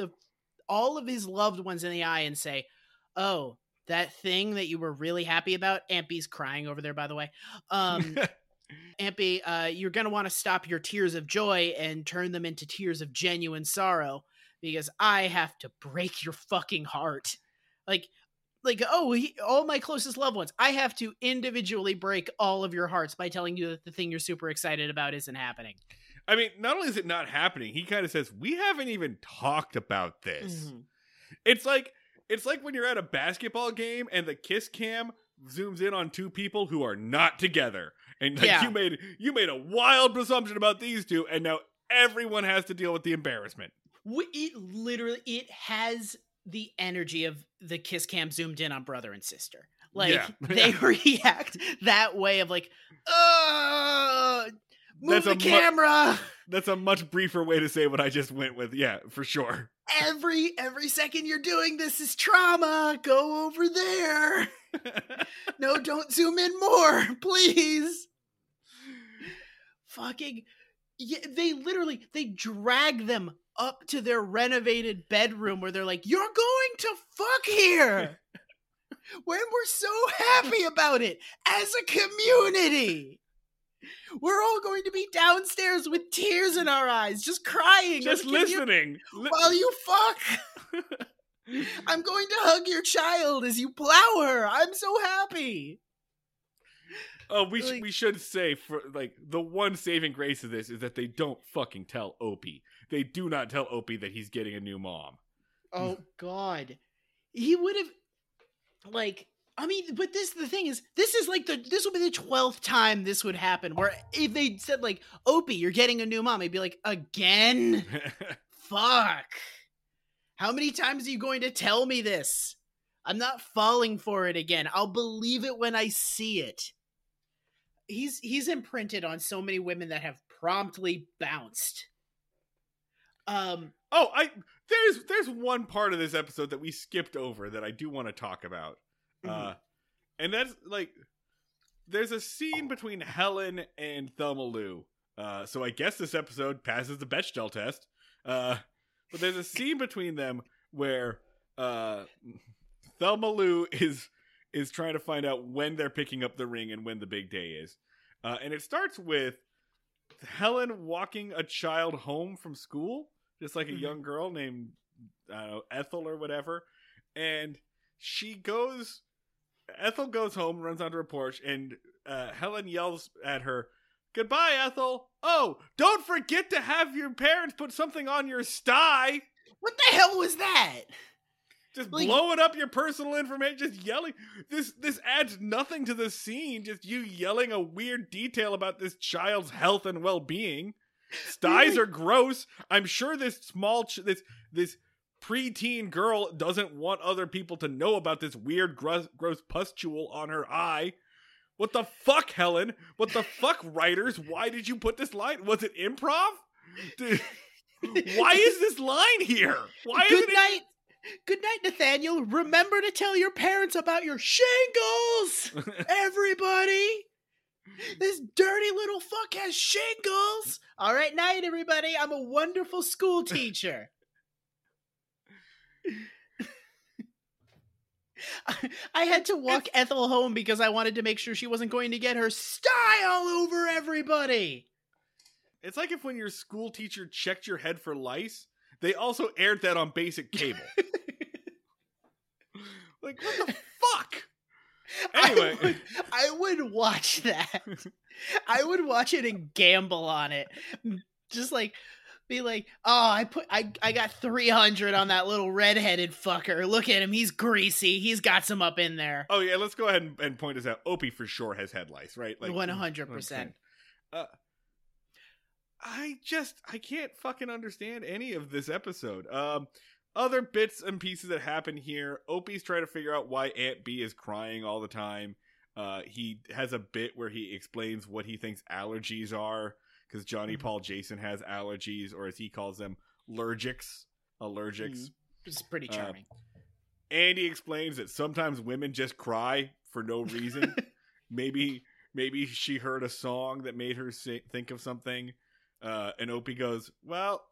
all of his loved ones in the eye and say, "Oh, that thing that you were really happy about." Aunt Bee's crying over there, by the way. "Aunt Bee, you're going to want to stop your tears of joy and turn them into tears of genuine sorrow, because I have to break your fucking heart." Like, "Oh, all my closest loved ones, I have to individually break all of your hearts by telling you that the thing you're super excited about isn't happening." I mean, not only is it not happening, he kind of says, "We haven't even talked about this." Mm-hmm. It's like when you're at a basketball game and the kiss cam zooms in on 2 people who are not together. And like, you made a wild presumption about these 2, and now everyone has to deal with the embarrassment. It has the energy of the kiss cam zoomed in on brother and sister. Like, they react that way of like, "Move the camera!" That's a much briefer way to say what I just went with. Yeah, for sure. Every second you're doing this is trauma. Go over there. No, don't zoom in more, please. Fucking, they drag them up to their renovated bedroom where they're like, "You're going to fuck here." When we're so happy about it as a community. We're all going to be downstairs with tears in our eyes, just crying. Just listening. While you fuck. I'm going to hug your child as you plow her. I'm so happy. We should say, for like, the one saving grace of this is that they don't fucking tell Opie. They do not tell Opie that he's getting a new mom. Oh, God. He would have, like... I mean, but this will be the 12th time this would happen, where if they said, like, "Opie, you're getting a new mom," he'd be like, "Again? Fuck. How many times are you going to tell me this? I'm not falling for it again. I'll believe it when I see it." He's imprinted on so many women that have promptly bounced. There's one part of this episode that we skipped over that I do want to talk about. And that's like, there's a scene between Helen and Thelma Lou. So I guess this episode passes the Bechdel test. But there's a scene between them where Thelma Lou is trying to find out when they're picking up the ring and when the big day is. And it starts with Helen walking a child home from school, just like a young girl named, I don't know, Ethel or whatever. And Ethel goes home, runs onto a porch, and Helen yells at her, "Goodbye, Ethel. Oh, don't forget to have your parents put something on your sty." What the hell was that? Just like, blowing up your personal information, just yelling. This adds nothing to the scene, just you yelling a weird detail about this child's health and well-being. Styes are gross. I'm sure this small, this preteen girl doesn't want other people to know about this weird, gross pustule on her eye. What the fuck, Helen? What the fuck, writers? Why did you put this line? Was it improv? Why is this line here? Why is it? Good night, Nathaniel. Remember to tell your parents about your shingles, everybody. This dirty little fuck has shingles. All right, night, everybody. I'm a wonderful school teacher. I had to walk Ethel home because I wanted to make sure she wasn't going to get her sty all over everybody. It's like if when your school teacher checked your head for lice. They also aired that on basic cable. Like, what the fuck? Anyway. I would watch that. I would watch it and gamble on it. Just like, be like, oh, I got 300 on that little redheaded fucker. Look at him. He's greasy. He's got some up in there. Oh, yeah. Let's go ahead and point this out. Opie for sure has head lice, right? Like 100%. I can't fucking understand any of this episode. Other bits and pieces that happen here. Opie's trying to figure out why Aunt Bee is crying all the time. He has a bit where he explains what he thinks allergies are, because Johnny Paul Jason has allergies, or as he calls them, allergics. This is pretty charming. Andy explains that sometimes women just cry for no reason. Maybe she heard a song that made her think of something. And Opie goes, well,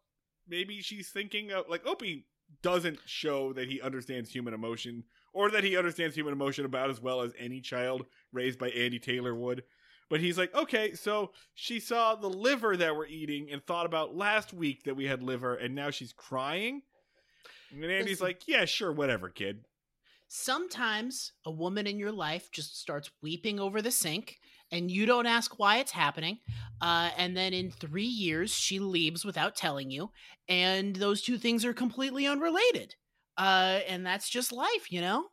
maybe she's thinking of, like, Opie doesn't show that he understands human emotion, or that he understands human emotion about as well as any child raised by Andy Taylor would. But he's like, okay, so she saw the liver that we're eating and thought about last week that we had liver, and now she's crying. And Andy's like, yeah, sure, whatever, kid. Sometimes a woman in your life just starts weeping over the sink, and you don't ask why it's happening. And then in 3 years, she leaves without telling you. And those two things are completely unrelated. And that's just life, you know?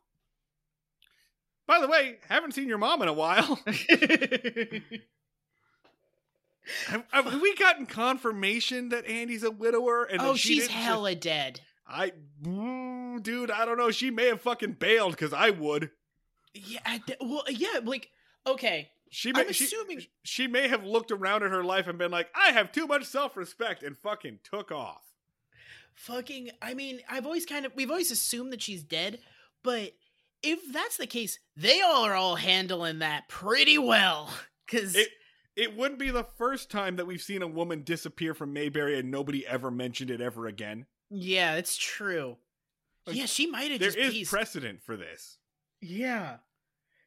By the way, haven't seen your mom in a while. Have we gotten confirmation that Andy's a widower? And oh, she's hella dead. Dude, I don't know. She may have fucking bailed, because I would. Yeah, well, yeah, like... Okay, I'm assuming she may have looked around at her life and been like, I have too much self-respect, and fucking took off. I mean, we've always assumed that she's dead, but if that's the case, they all are handling that pretty well. Because it wouldn't be the first time that we've seen a woman disappear from Mayberry and nobody ever mentioned it ever again. Yeah, it's true. Like, yeah, she might have just there is precedent for this. Yeah,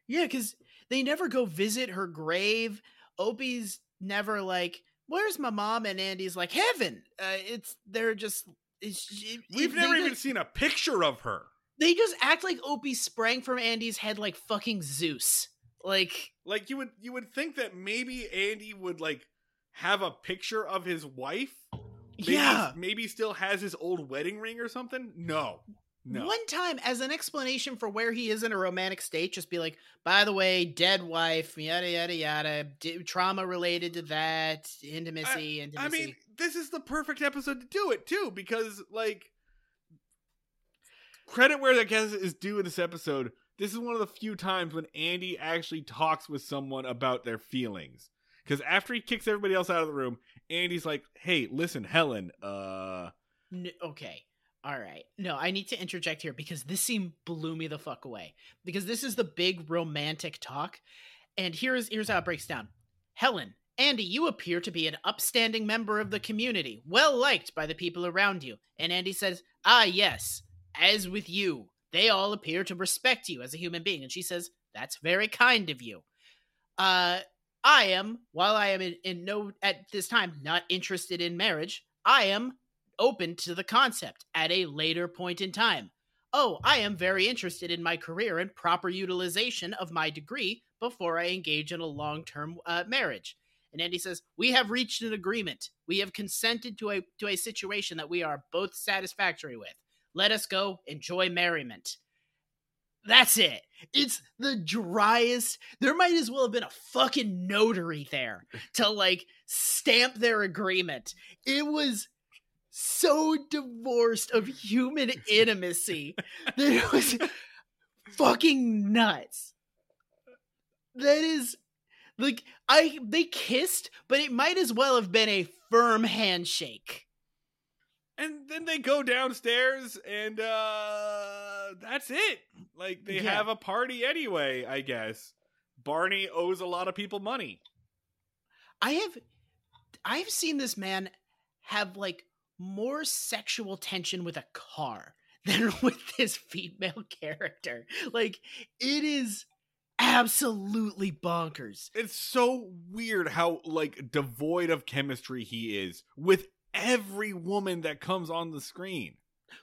because... They never go visit her grave. Opie's never like, where's my mom? And Andy's like, heaven. We've never even seen a picture of her. They just act like Opie sprang from Andy's head like fucking Zeus. Like you would think that maybe Andy would like have a picture of his wife. Maybe still has his old wedding ring or something. No. One time, as an explanation for where he is in a romantic state, just be like, by the way, dead wife, yada, yada, yada, trauma related to that, intimacy. I mean, this is the perfect episode to do it, too, because, like, credit where the guess is due in this episode, this is one of the few times when Andy actually talks with someone about their feelings. Because after he kicks everybody else out of the room, Andy's like, hey, listen, Helen, okay. All right. No, I need to interject here because this scene blew me the fuck away. Because this is the big romantic talk. And here's how it breaks down. Helen, Andy, you appear to be an upstanding member of the community, well liked by the people around you. And Andy says, ah, yes, as with you. They all appear to respect you as a human being. And she says, that's very kind of you. I am, while I am at this time, not interested in marriage, I am open to the concept at a later point in time. Oh, I am very interested in my career and proper utilization of my degree before I engage in a long-term marriage. And Andy says, we have reached an agreement. We have consented to a situation that we are both satisfactory with. Let us go enjoy merriment. That's it. It's the driest. There might as well have been a fucking notary there to like stamp their agreement. It was so divorced of human intimacy that it was fucking nuts. That is like they kissed, but it might as well have been a firm handshake. And then they go downstairs and that's it. Like they have a party anyway, I guess. Barney owes a lot of people money. I've seen this man have like more sexual tension with a car than with this female character. Like it is absolutely bonkers. It's so weird how like devoid of chemistry he is with every woman that comes on the screen.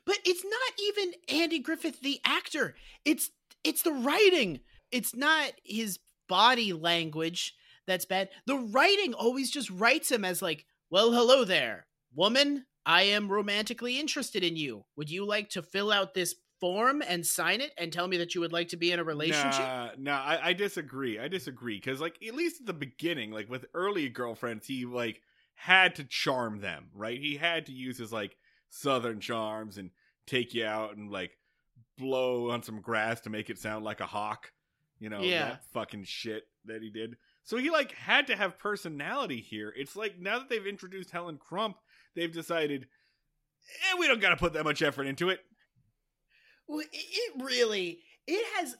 But it's not even Andy Griffith the actor. It's the writing. It's not his body language that's bad. The writing always just writes him as like, well, hello there, woman. I am romantically interested in you. Would you like to fill out this form and sign it and tell me that you would like to be in a relationship? Nah, I disagree. Because like at least at the beginning, like with early girlfriends, he like had to charm them, right? He had to use his like southern charms and take you out and like blow on some grass to make it sound like a hawk, you know, that fucking shit that he did. So he like had to have personality here. It's like now that they've introduced Helen Crump, they've decided we don't got to put that much effort into it. Well,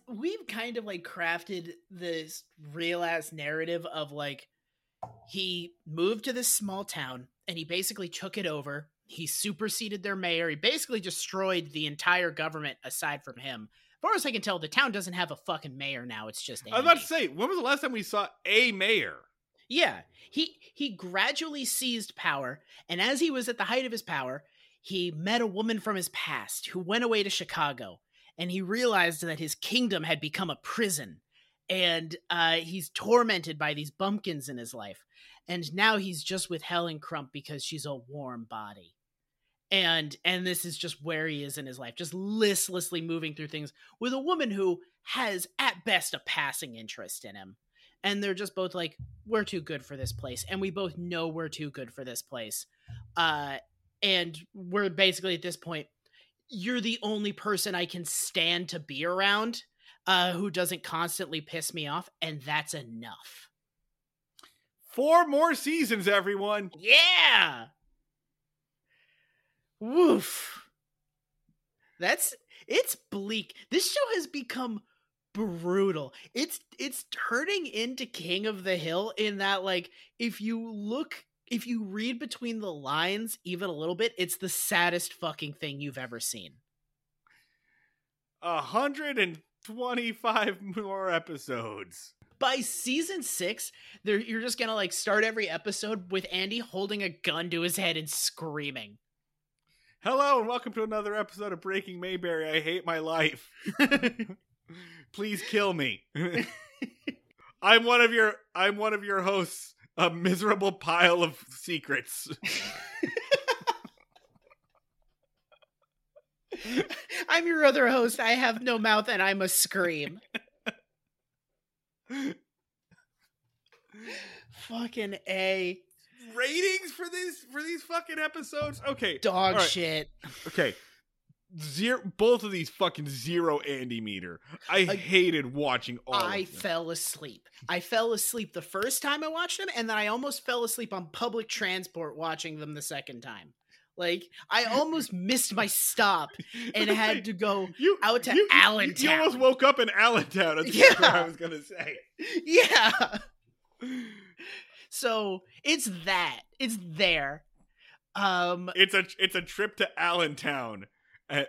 we've kind of like crafted this real ass narrative of like, he moved to this small town and he basically took it over. He superseded their mayor. He basically destroyed the entire government aside from him. As far as I can tell, the town doesn't have a fucking mayor now. It's just Andy. I was about to say, when was the last time we saw a mayor? Yeah. He gradually seized power. And as he was at the height of his power, he met a woman from his past who went away to Chicago. And he realized that his kingdom had become a prison. And he's tormented by these bumpkins in his life. And now he's just with Helen Crump because she's a warm body. And this is just where he is in his life, just listlessly moving through things with a woman who has at best a passing interest in him. And they're just both like, we're too good for this place. And we both know we're too good for this place. And we're basically at this point, you're the only person I can stand to be around. Who doesn't constantly piss me off, and that's enough. 4 more seasons, everyone! Yeah! Woof. It's bleak. This show has become brutal. It's turning into King of the Hill in that, like, if you read between the lines even a little bit, it's the saddest fucking thing you've ever seen. 125 more episodes. By season 6, you're just gonna like start every episode with Andy holding a gun to his head and screaming, hello and welcome to another episode of Breaking Mayberry. I hate my life. Please kill me. I'm one of your hosts, a miserable pile of secrets. I'm your other host. I have no mouth and I must scream. Fucking A. Ratings for these fucking episodes? Okay. Dog right. Shit. Okay. Zero, both of these fucking zero Andy meter. I hated watching all of them. I fell asleep the first time I watched them, and then I almost fell asleep on public transport watching them the second time. Like, I almost missed my stop and had to go out to Allentown. You almost woke up in Allentown. That's what I was going to say. Yeah. So it's that. It's there. It's a trip to Allentown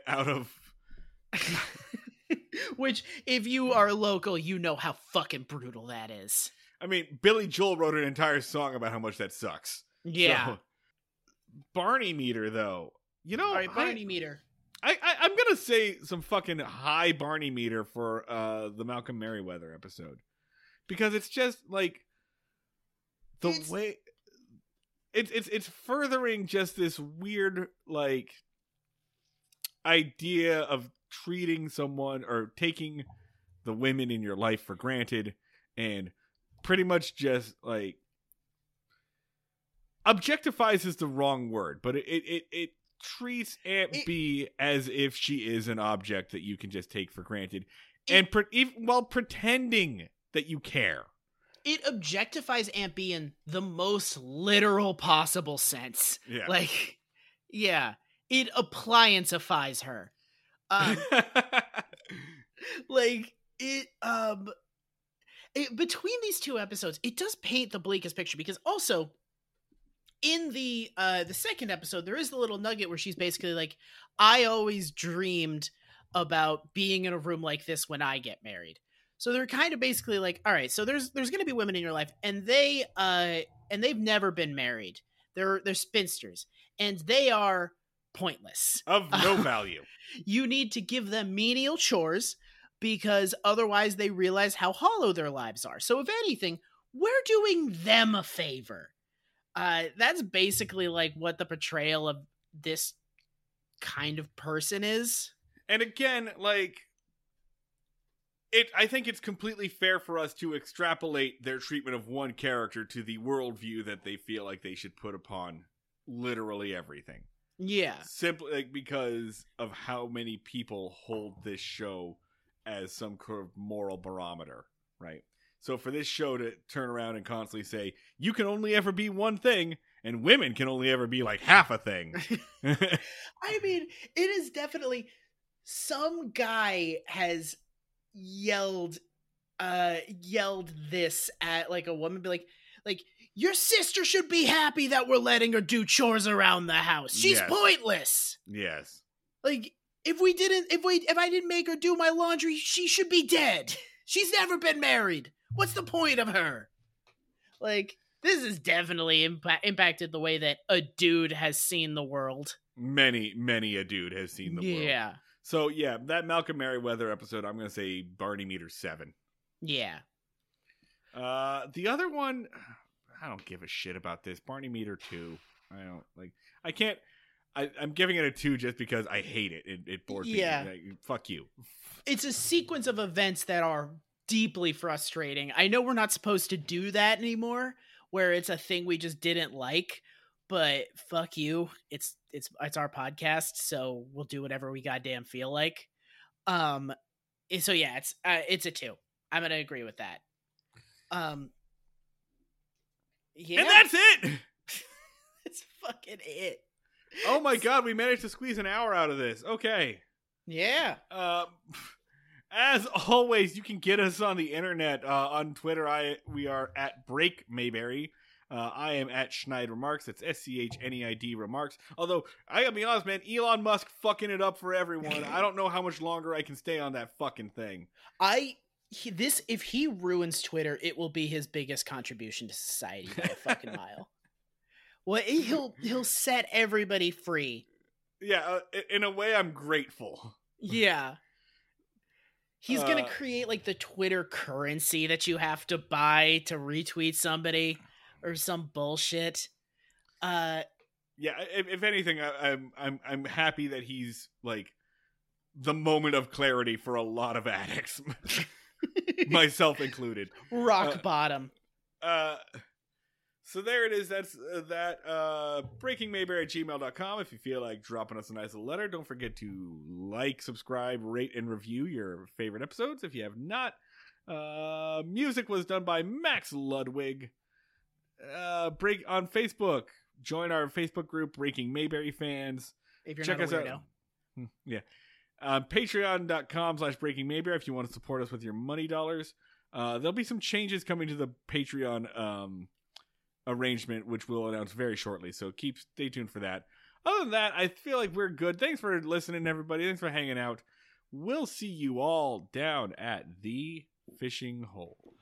out of... Which, if you are local, you know how fucking brutal that is. I mean, Billy Joel wrote an entire song about how much that sucks. Yeah. So, Barney meter, though. You know, all right, Barney meter. I'm gonna say some fucking high Barney meter for the Malcolm Merriweather episode, because it's just like it's furthering just this weird like idea of treating someone or taking the women in your life for granted, and pretty much just like. Objectifies is the wrong word, but it treats Aunt Bee as if she is an object that you can just take for granted, while pretending that you care. It objectifies Aunt Bee in the most literal possible sense. Yeah. Like, yeah, it applianceifies her. Like, it... between these two episodes, it does paint the bleakest picture, because also... in the second episode, there is the little nugget where she's basically like, I always dreamed about being in a room like this when I get married. So they're kind of basically like, all right, so there's going to be women in your life, and they and they've never been married. They're spinsters, and they are pointless. Of no value. You need to give them menial chores, because otherwise they realize how hollow their lives are. So if anything, we're doing them a favor. That's basically like what the portrayal of this kind of person is. And again, like I think it's completely fair for us to extrapolate their treatment of one character to the worldview that they feel like they should put upon literally everything. Yeah. Simply like, because of how many people hold this show as some kind of moral barometer, right? So for this show to turn around and constantly say, you can only ever be one thing, and women can only ever be like half a thing. I mean, it is definitely some guy has yelled this at like a woman, be like your sister should be happy that we're letting her do chores around the house. She's pointless. Yes. Like if I didn't make her do my laundry, she should be dead. She's never been married. What's the point of her? Like, this has definitely impacted the way that a dude has seen the world. Many, many a dude has seen the world. Yeah. So, yeah, that Malcolm Merriweather episode, I'm going to say Barney meter 7. Yeah. The other one, I don't give a shit about this. Barney meter 2. I don't, like, I can't, I'm giving it a 2 just because I hate it. It bored me. Yeah. Like, fuck you. It's a sequence of events that are deeply frustrating. I know we're not supposed to do that anymore, where it's a thing we just didn't like, but fuck you. It's our podcast, so we'll do whatever we goddamn feel like. So yeah, it's a 2. I'm gonna agree with that. Yeah. And that's it. That's fucking it. Oh my god, we managed to squeeze an hour out of this. Okay. Yeah. As always, you can get us on the internet. On Twitter, we are at Break Mayberry. I am at Schneid Remarks. That's SCHNEID Remarks. Although, I gotta be honest, man, Elon Musk fucking it up for everyone. I don't know how much longer I can stay on that fucking thing. If he ruins Twitter, it will be his biggest contribution to society by a fucking mile. Well, he'll set everybody free. Yeah, in a way, I'm grateful. Yeah. He's going to create, like, the Twitter currency that you have to buy to retweet somebody or some bullshit. Yeah, if anything, I'm happy that he's, like, the moment of clarity for a lot of addicts. Myself included. Rock bottom. So there it is. That's BreakingMayberry at gmail.com. If you feel like dropping us a nice little letter, don't forget to like, subscribe, rate, and review your favorite episodes. If you have not, music was done by Max Ludwig. Break on Facebook, Join our Facebook group, Breaking Mayberry Fans. If you're not a weirdo. Yeah. Patreon.com/Breaking Mayberry if you want to support us with your money dollars. There'll be some changes coming to the Patreon arrangement, which we'll announce very shortly. So stay tuned for that. Other than that, I feel like we're good. Thanks for listening, everybody. Thanks for hanging out. We'll see you all down at the fishing hole.